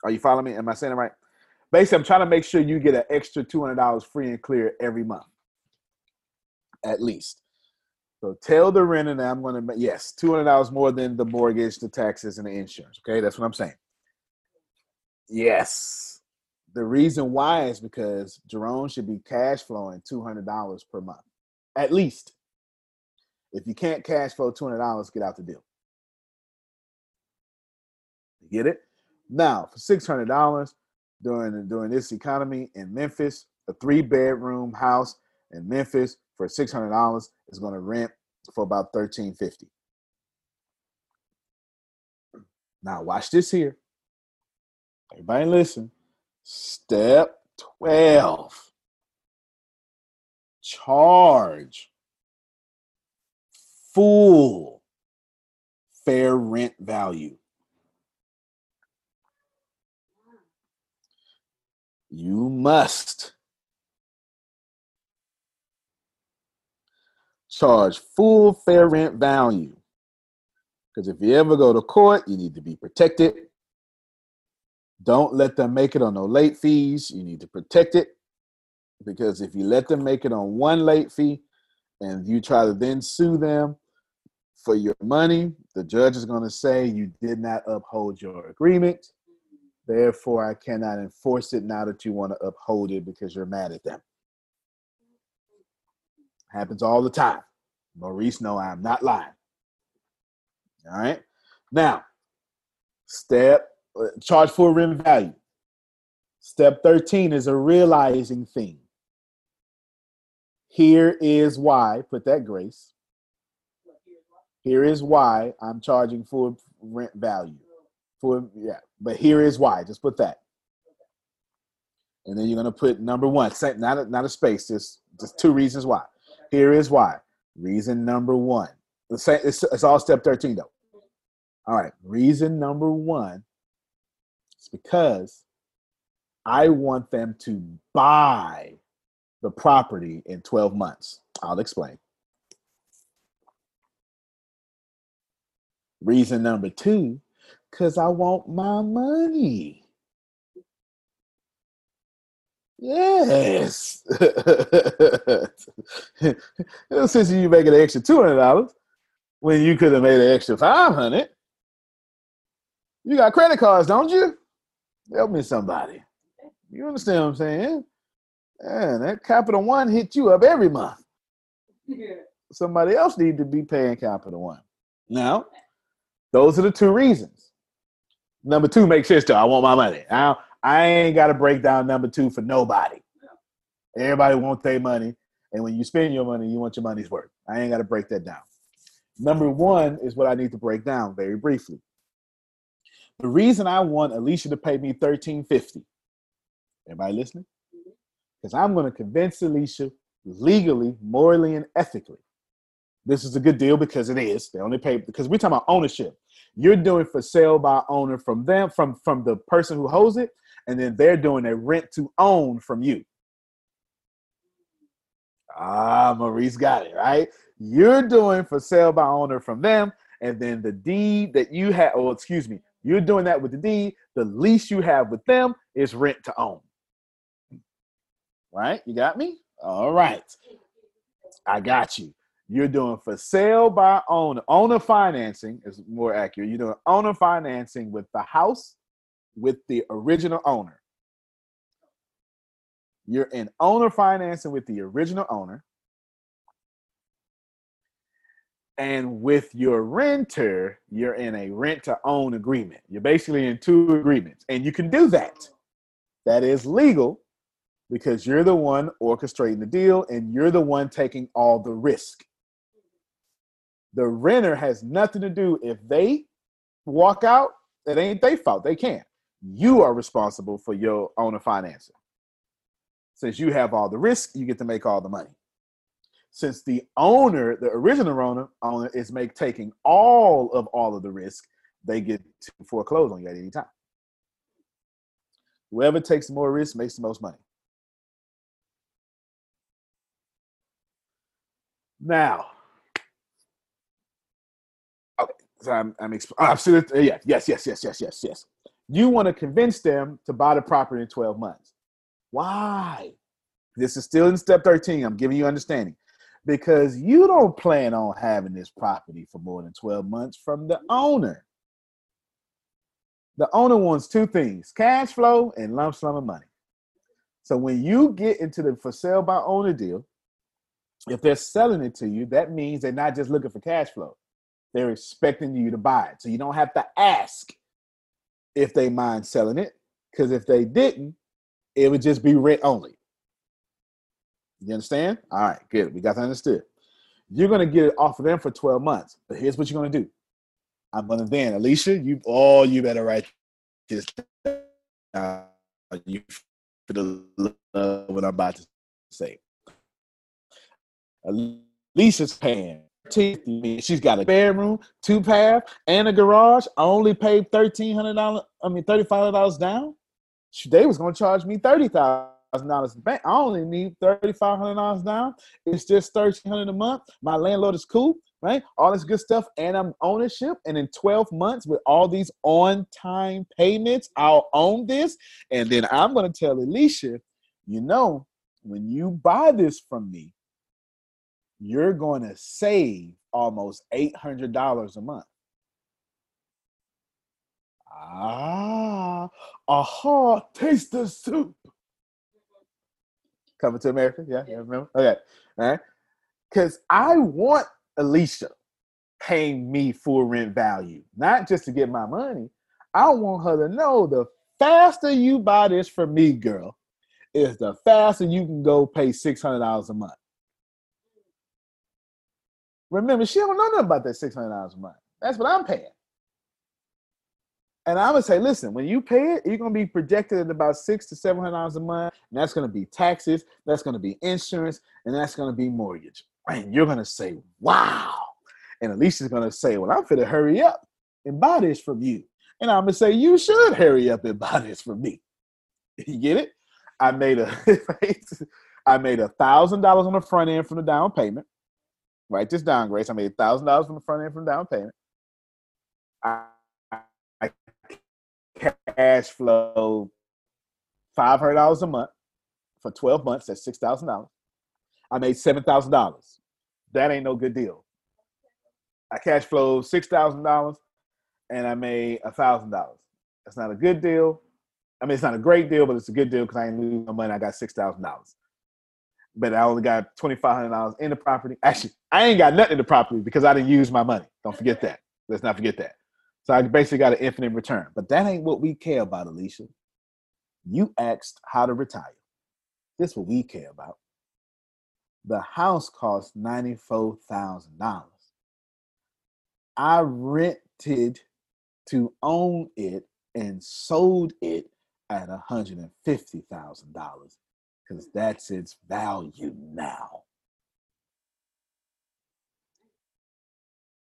Are you following me? Am I saying it right? Basically, I'm trying to make sure you get an extra two hundred dollars free and clear every month, at least. So tell the renter that I'm going to, yes, two hundred dollars more than the mortgage, the taxes, and the insurance. Okay, that's what I'm saying. Yes. The reason why is because Jerome should be cash flowing two hundred dollars per month, at least. If you can't cash flow two hundred dollars, get out the deal. Get it? Now, for six hundred dollars during during this economy in Memphis, a three-bedroom house in Memphis for six hundred dollars is going to rent for about one thousand three hundred fifty dollars. Now, watch this here. Everybody listen. Step twelve. Charge full fair rent value. You must charge full fair rent value. Because if you ever go to court, you need to be protected. Don't let them make it on no late fees. You need to protect it. Because if you let them make it on one late fee and you try to then sue them for your money, the judge is going to say you did not uphold your agreement. Therefore, I cannot enforce it now that you want to uphold it because you're mad at them. Happens all the time. Maurice, no, I'm not lying. All right. Now, step, charge full rent value. Step thirteen is a realizing thing. Here is why, put that Grace. Here is why I'm charging full rent value. For yeah, but here is why. Just put that, and then you're gonna put number one. Not a, not a space. Just just okay. Two reasons why. Okay. Here is why. Reason number one. The same. It's, it's all step thirteen though. All right. Reason number one is because I want them to buy the property in twelve months. I'll explain. Reason number two. Because I want my money. Yes. Since you make an extra two hundred dollars when you could have made an extra five hundred dollars, you got credit cards, don't you? Help me somebody. You understand what I'm saying? Man, that Capital One hits you up every month. Yeah. Somebody else needs to be paying Capital One. Now, those are the two reasons. Number two makes sense, too. I want my money. I, I ain't got to break down number two for nobody. No. Everybody wants their money. And when you spend your money, you want your money's worth. I ain't got to break that down. Number one is what I need to break down very briefly. The reason I want Alicia to pay me thirteen fifty. Everybody listening? Because I'm going to convince Alicia legally, morally, and ethically this is a good deal, because it is. They only pay because we're talking about ownership. You're doing for sale by owner from them, from, from the person who holds it, and then they're doing a rent to own from you. Ah, Maurice got it, right? You're doing for sale by owner from them, and then the deed that you have, or excuse me, you're doing that with the deed. The lease you have with them is rent to own. Right? You got me? All right. I got you. You're doing for sale by owner. Owner financing is more accurate. You're doing owner financing with the house, with the original owner. You're in owner financing with the original owner and with your renter, you're in a rent to own agreement. You're basically in two agreements, and you can do that. That is legal because you're the one orchestrating the deal and you're the one taking all the risk. The renter has nothing to do. If they walk out, it ain't their fault. They can't. You are responsible for your owner financing. Since you have all the risk, you get to make all the money. Since the owner, the original owner, owner is make taking all of all of the risk, they get to foreclose on you at any time. Whoever takes more risk makes the most money. Now, okay, so I'm, I'm exp- absolutely yes, yes, yes, yes, yes, yes, yes. You want to convince them to buy the property in twelve months. Why? This is still in step thirteen. I'm giving you understanding. Because you don't plan on having this property for more than twelve months from the owner. The owner wants two things, cash flow and lump sum of money. So when you get into the for sale by owner deal, if they're selling it to you, that means they're not just looking for cash flow. They're expecting you to buy it. So you don't have to ask if they mind selling it, because if they didn't, it would just be rent only. You understand? All right, good. We got that understood. You're going to get it off of them for twelve months, but here's what you're going to do. I'm going to then, Alicia, you all, oh, you better write this down. You love what I'm about to say. Alicia's paying. She's got a bedroom, two bath, and a garage. I only paid thirteen hundred dollars. I mean, thirty-five hundred dollars down. They was going to charge me thirty thousand dollars in the bank. I only need thirty-five hundred dollars now. It's just thirteen hundred dollars a month. My landlord is cool, right? All this good stuff. And I'm ownership. And in twelve months with all these on-time payments, I'll own this. And then I'm going to tell Alicia, you know, when you buy this from me, you're going to save almost eight hundred dollars a month. Ah, aha, taste the soup. Coming to America, yeah, yeah, remember? Okay, all right. Because I want Alicia paying me full rent value, not just to get my money. I want her to know the faster you buy this from me, girl, is the faster you can go pay six hundred dollars a month. Remember, she don't know nothing about that six hundred dollars a month. That's what I'm paying. And I would say, listen, when you pay it, you're going to be projected at about six to seven hundred dollars a month, and that's going to be taxes, that's going to be insurance, and that's going to be mortgage. And you're going to say, wow. And Alicia's going to say, well, I'm going to hurry up and buy this from you. And I'm going to say, you should hurry up and buy this from me. You get it? I made a I made a thousand dollars on the front end from the down payment. Write this down, Grace. I made a thousand dollars from the front end from the down payment. I Cash flow five hundred dollars a month for twelve months. That's six thousand dollars. I made seven thousand dollars. That ain't no good deal. I cash flowed six thousand dollars and I made one thousand dollars. That's not a good deal. I mean, it's not a great deal, but it's a good deal because I ain't losing no money. I got six thousand dollars. but I only got twenty-five hundred dollars in the property. Actually, I ain't got nothing in the property because I didn't use my money. Don't forget that. Let's not forget that. So I basically got an infinite return. But that ain't what we care about, Alicia. You asked how to retire. This is what we care about. The house costs ninety-four thousand dollars. I rented to own it and sold it at one hundred fifty thousand dollars because that's its value now.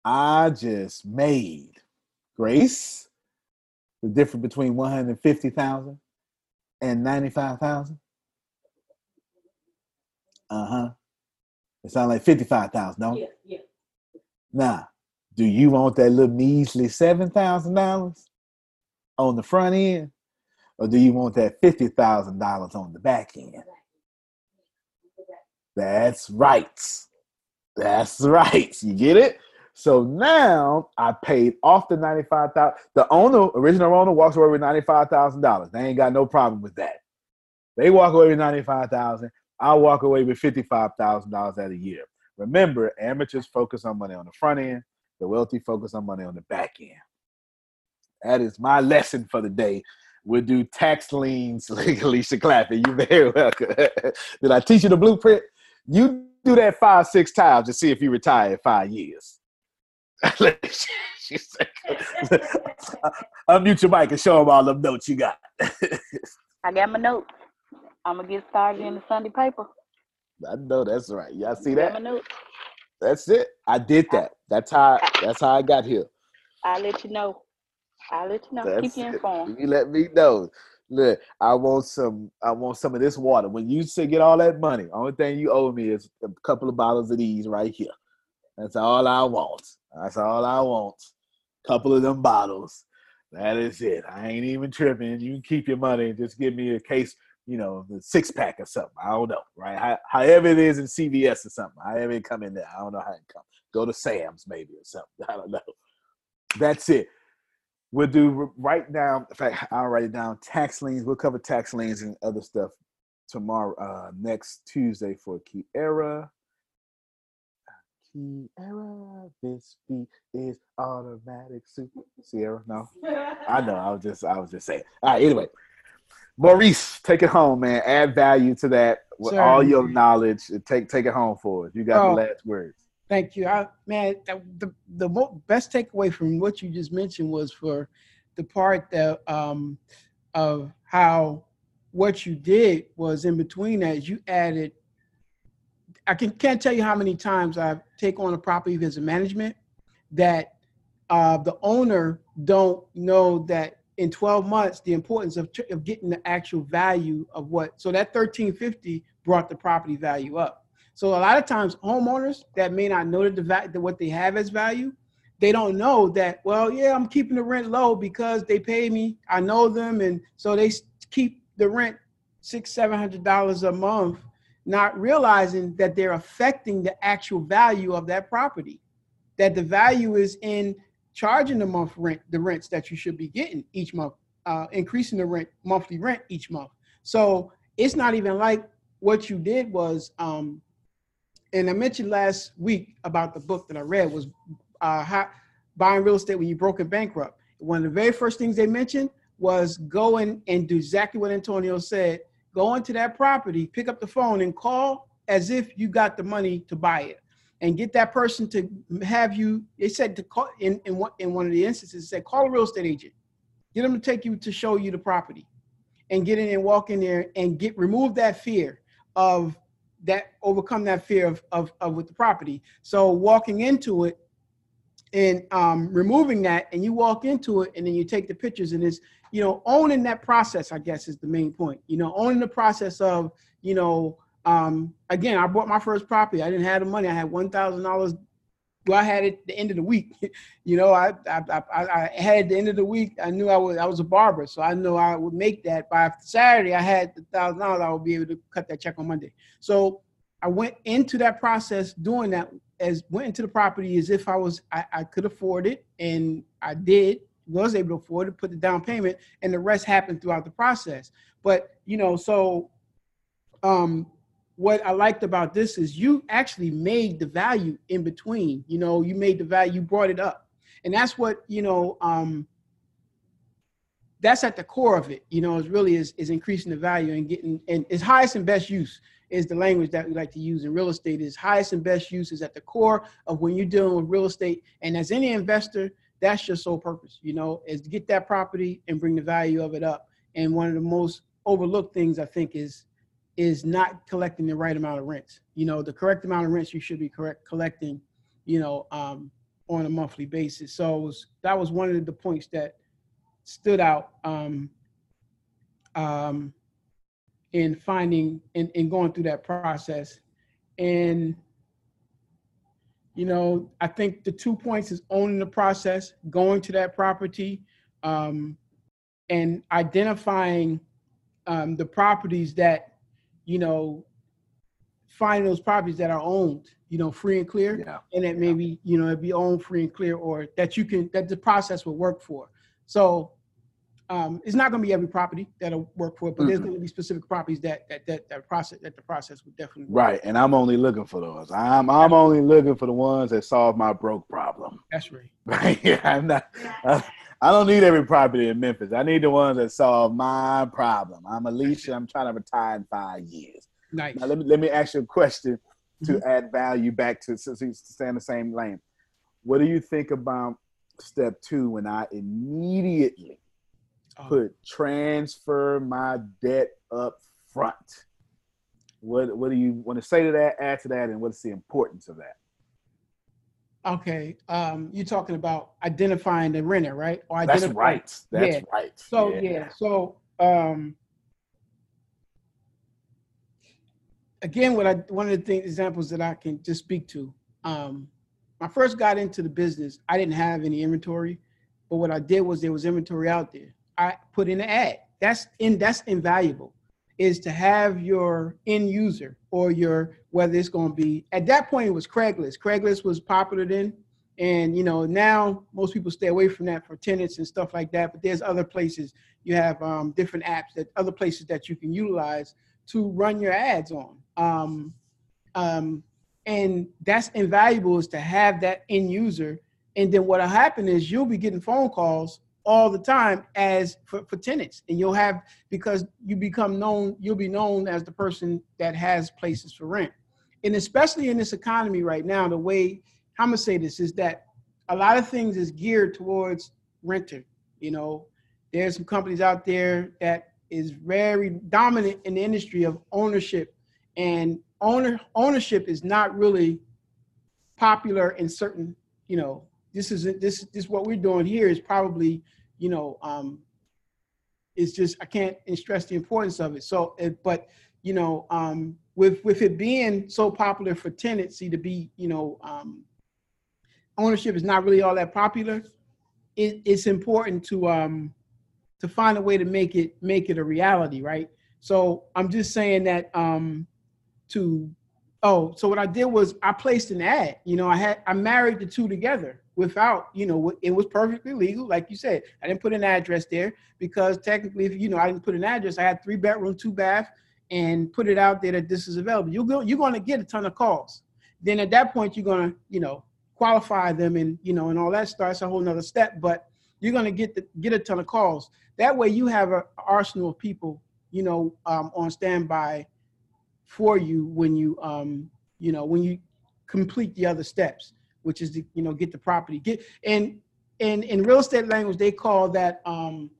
I just made, Grace, the difference between one hundred fifty thousand dollars and ninety-five thousand dollars. Uh-huh. It sounds like fifty-five thousand dollars, don't it? Yeah, yeah. Now, do you want that little measly seven thousand dollars on the front end? Or do you want that fifty thousand dollars on the back end? That's right. That's right. You get it? So now I paid off the ninety-five thousand dollars. The owner, original owner, walks away with ninety-five thousand dollars. They ain't got no problem with that. They walk away with ninety-five thousand dollars. I walk away with fifty-five thousand dollars at a year. Remember, amateurs focus on money on the front end. The wealthy focus on money on the back end. That is my lesson for the day. We'll do tax liens, like Alicia Clapper. You're very welcome. Did I teach you the blueprint? You do that five, six times to see if you retire in five years. She's like, unmute your mic and show them all them notes you got. I got my note. I'm going to get started in the Sunday paper. I know that's right. Y'all see that? I got my note. That's it. I did that. That's how, that's how I got here. I'll let you know. I'll let you know. That's Keep you informed. It. You let me know. Look, I want some. I want some of this water. When you say get all that money, only thing you owe me is a couple of bottles of these right here. That's all I want. That's all I want. Couple of them bottles. That is it. I ain't even tripping. You can keep your money and just give me a case, you know, the six pack or something. I don't know, right? However it is in C V S or something. However it come in there. I don't know how it come. Go to Sam's maybe or something. I don't know. That's it. We'll do right now, in fact, I'll write it down, tax liens. We'll cover tax liens and other stuff tomorrow, uh, next Tuesday for Kiera. Kiera, this beat is automatic. Super. Sierra, no? I know, I was just I was just saying. All right, anyway. Maurice, take it home, man. Add value to that with sure. all your knowledge. Take take it home for us. You got oh. the last words. Thank you. I, man, the, the best takeaway from what you just mentioned was for the part that, um, of how what you did was in between that you added, I can, can't tell you how many times I take on a property as a management that uh, the owner don't know that in twelve months, the importance of, of getting the actual value of what, so that thirteen fifty brought the property value up. So a lot of times homeowners that may not know the, the what they have as value, they don't know that, well, yeah, I'm keeping the rent low because they pay me. I know them. And so they keep the rent six, seven hundred dollars a month, not realizing that they're affecting the actual value of that property, that the value is in charging the month rent, the rents that you should be getting each month, uh, increasing the rent, monthly rent each month. So it's not even like what you did was, um, and I mentioned last week about the book that I read was uh, how, Buying Real Estate When You're Broken Bankrupt. One of the very first things they mentioned was go in and do exactly what Antonio said. Go into that property, pick up the phone and call as if you got the money to buy it and get that person to have you. They said to call in, in, one, in one of the instances, said call a real estate agent. Get them to take you to show you the property and get in and walk in there and get remove that fear of that overcome that fear of, of, of with the property. So walking into it and um, removing that and you walk into it and then you take the pictures and it's, you know, owning that process, I guess is the main point, you know, owning the process of, you know, um, again, I bought my first property. I didn't have the money. I had one thousand dollars. Well, I had it at the end of the week. you know, I, I, I, I had at the end of the week, I knew I was, I was a barber. So I knew I would make that by Saturday. I had the thousand dollars. I would be able to cut that check on Monday. So I went into that process doing that as went into the property as if I was, I, I could afford it. And I did, was able to afford it, put the down payment and the rest happened throughout the process. But, you know, so, um, what I liked about this is you actually made the value in between. You know, you made the value, you brought it up. And that's what, you know, um, that's at the core of it, you know, is really is, is increasing the value and getting, and its highest and best use is the language that we like to use in real estate. Its highest and best use is at the core of when you're dealing with real estate. And as any investor, that's your sole purpose, you know, is to get that property and bring the value of it up. And one of the most overlooked things I think is, is not collecting the right amount of rents. You know, the correct amount of rents you should be correct collecting, you know, um, on a monthly basis. So it was, that was one of the points that stood out um, um, in finding and in, in going through that process. And, you know, I think the two points is owning the process, going to that property, um, and identifying um, the properties that, you know, finding those properties that are owned, you know, free and clear. Yeah. And that maybe, you know, it'd be owned free and clear, or that you can, that the process will work for. So um, it's not going to be every property that'll work for it, but mm-hmm. there's going to be specific properties that that that that process that the process would definitely work. Right, and I'm only looking for those. I'm I'm only looking for the ones that solve my broke problem. That's right. Right. Yeah, I'm not. I, I don't need every property in Memphis. I need the ones that solve my problem. I'm Alicia. I'm trying to retire in five years. Nice. Now let me let me ask you a question to mm-hmm. add value back to since you stay in the same lane. What do you think about step two, when I immediately oh. put transfer my debt up front? What what do you want to say to that, add to that, and what's the importance of that? Okay. Um, you're talking about identifying the renter, right? Or That's right. That's yeah. right. So yeah. yeah. So um, again, what I one of the things, examples that I can just speak to, um, when I first got into the business, I didn't have any inventory, but what I did was there was inventory out there. I put in an ad. That's in that's invaluable, is to have your end user or your, whether it's going to be, at that point it was Craigslist. Craigslist was popular then. And you know, now most people stay away from that for tenants and stuff like that, but there's other places you have um, different apps that other places that you can utilize to run your ads on. Um, um, And that's invaluable, is to have that end user. And then what'll happen is you'll be getting phone calls all the time as for, for tenants. And you'll have, because you become known, you'll be known as the person that has places for rent. And especially in this economy right now, the way I'm gonna say this is that a lot of things is geared towards renter. You know, there's some companies out there that is very dominant in the industry of ownership, and Owner, ownership is not really popular in certain, you know, this is this this what we're doing here is probably, you know, um, it's just, I can't stress the importance of it. So, it, but, you know, um, with with it being so popular for tenancy to be, you know, um, ownership is not really all that popular. It, it's important to um, to find a way to make it make it a reality, right? So I'm just saying that. Um, To oh, so what I did was I placed an ad. You know, I had I married the two together without, you know, it was perfectly legal, like you said. I didn't put an address there because technically, if you know, I didn't put an address. I had three bedroom, two bath, and put it out there that this is available. You go, you're going to get a ton of calls. Then at that point, you're going to, you know, qualify them, and you know, and all that starts a whole nother step. But you're going to get the, get a ton of calls. That way, you have an arsenal of people, you know, um, on standby for you when you, um, you know, when you complete the other steps, which is to, you know, get the property. Get and and in real estate language, they call that um,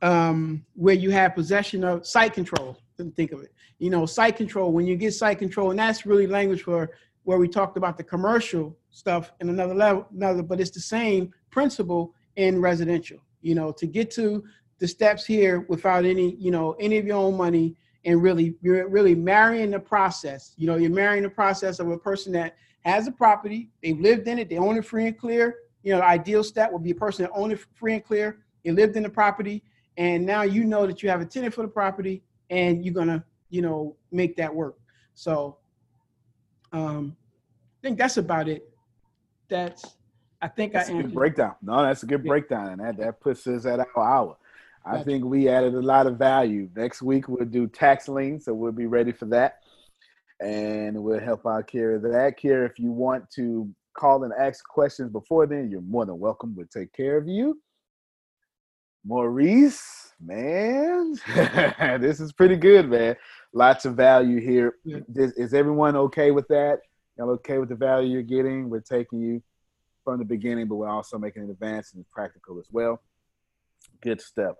um, where you have possession of site control. Think of it, you know, site control. When you get site control, and that's really language for where we talked about the commercial stuff in another level, another. But it's the same principle in residential. You know, to get to the steps here without any, you know, any of your own money. And really, you're really marrying the process. You know, you're marrying the process of a person that has a property, they've lived in it, they own it free and clear. You know, the ideal stat would be a person that owned it free and clear, they lived in the property, and now you know that you have a tenant for the property, and you're gonna, you know, make that work. So um, I think that's about it. That's, I think that's I a good breakdown. No, that's a good yeah. breakdown, and that, that puts us at our hour. I gotcha. think we added a lot of value. Next week, we'll do tax lien, so we'll be ready for that. And we'll help out Kara that. Kara, if you want to call and ask questions before then, you're more than welcome. We'll take care of you. Maurice, man, this is pretty good, man. Lots of value here. Yeah. Is, is everyone okay with that? Y'all okay with the value you're getting? We're taking you from the beginning, but we're also making it advanced and practical as well. Good stuff.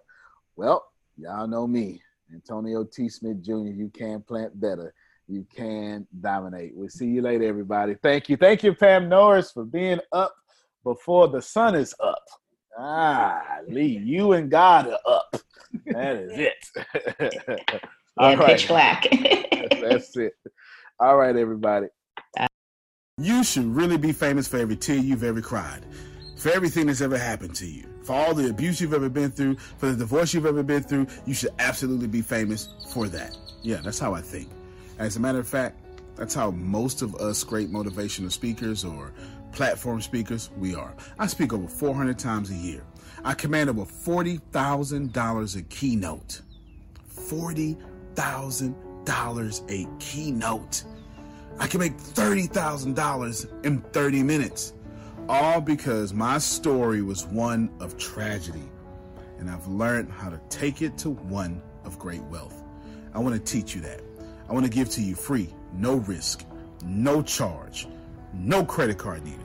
Well, y'all know me, Antonio T. Smith Junior You can plant better. You can dominate. We'll see you later, everybody. Thank you. Thank you, Pam Norris, for being up before the sun is up. Ah, Lee, you and God are up. That is it. Yeah, all right. Pitch black. That's it. All right, everybody. You should really be famous for every tear you've ever cried, for everything that's ever happened to you, for all the abuse you've ever been through, for the divorce you've ever been through. You should absolutely be famous for that. Yeah, that's how I think. As a matter of fact, that's how most of us great motivational speakers or platform speakers, we are. I speak over four hundred times a year. I command over forty thousand dollars a keynote. forty thousand dollars a keynote. I can make thirty thousand dollars in thirty minutes. All because my story was one of tragedy. And I've learned how to take it to one of great wealth. I want to teach you that. I want to give to you free, no risk, no charge, no credit card needed.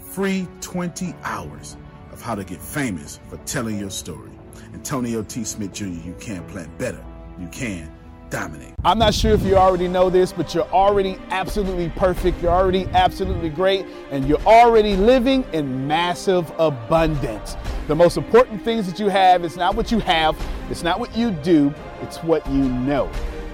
Free twenty hours of how to get famous for telling your story. Antonio T. Smith Junior You can plan better. You can dominate. I'm not sure if you already know this, but you're already absolutely perfect. You're already absolutely great. And you're already living in massive abundance. The most important things that you have is not what you have. It's not what you do. It's what you know.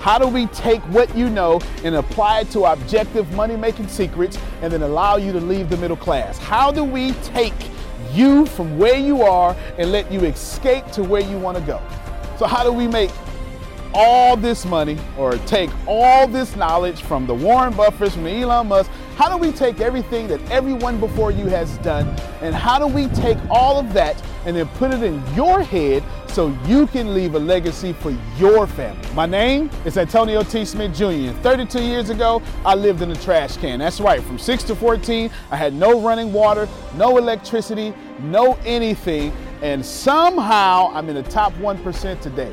How do we take what you know and apply it to objective money-making secrets and then allow you to leave the middle class? How do we take you from where you are and let you escape to where you want to go? So how do we make all this money or take all this knowledge from the Warren Buffetts, from the Elon Musk? How do we take everything that everyone before you has done, and how do we take all of that and then put it in your head so you can leave a legacy for your family? My name is Antonio T. Smith Junior thirty-two years ago, I lived in a trash can. That's right, from six to fourteen, I had no running water, no electricity, no anything, and somehow I'm in the top one percent today.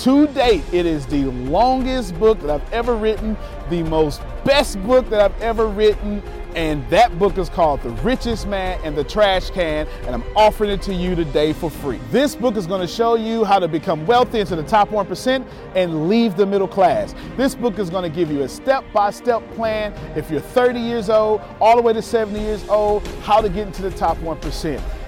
To date, it is the longest book that I've ever written, the most best book that I've ever written, and that book is called The Richest Man in the Trash Can, and I'm offering it to you today for free. This book is gonna show you how to become wealthy into the top one percent and leave the middle class. This book is gonna give you a step-by-step plan if you're thirty years old, all the way to seventy years old, how to get into the top one percent.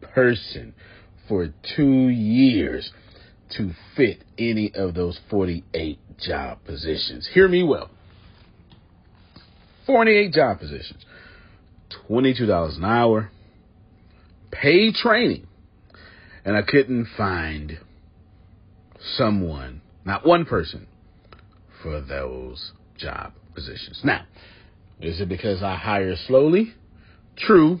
person for two years to fit any of those forty-eight job positions. Hear me well. forty-eight job positions, twenty-two dollars an hour, paid training. And I couldn't find someone, not one person, for those job positions. Now, is it because I hire slowly? True.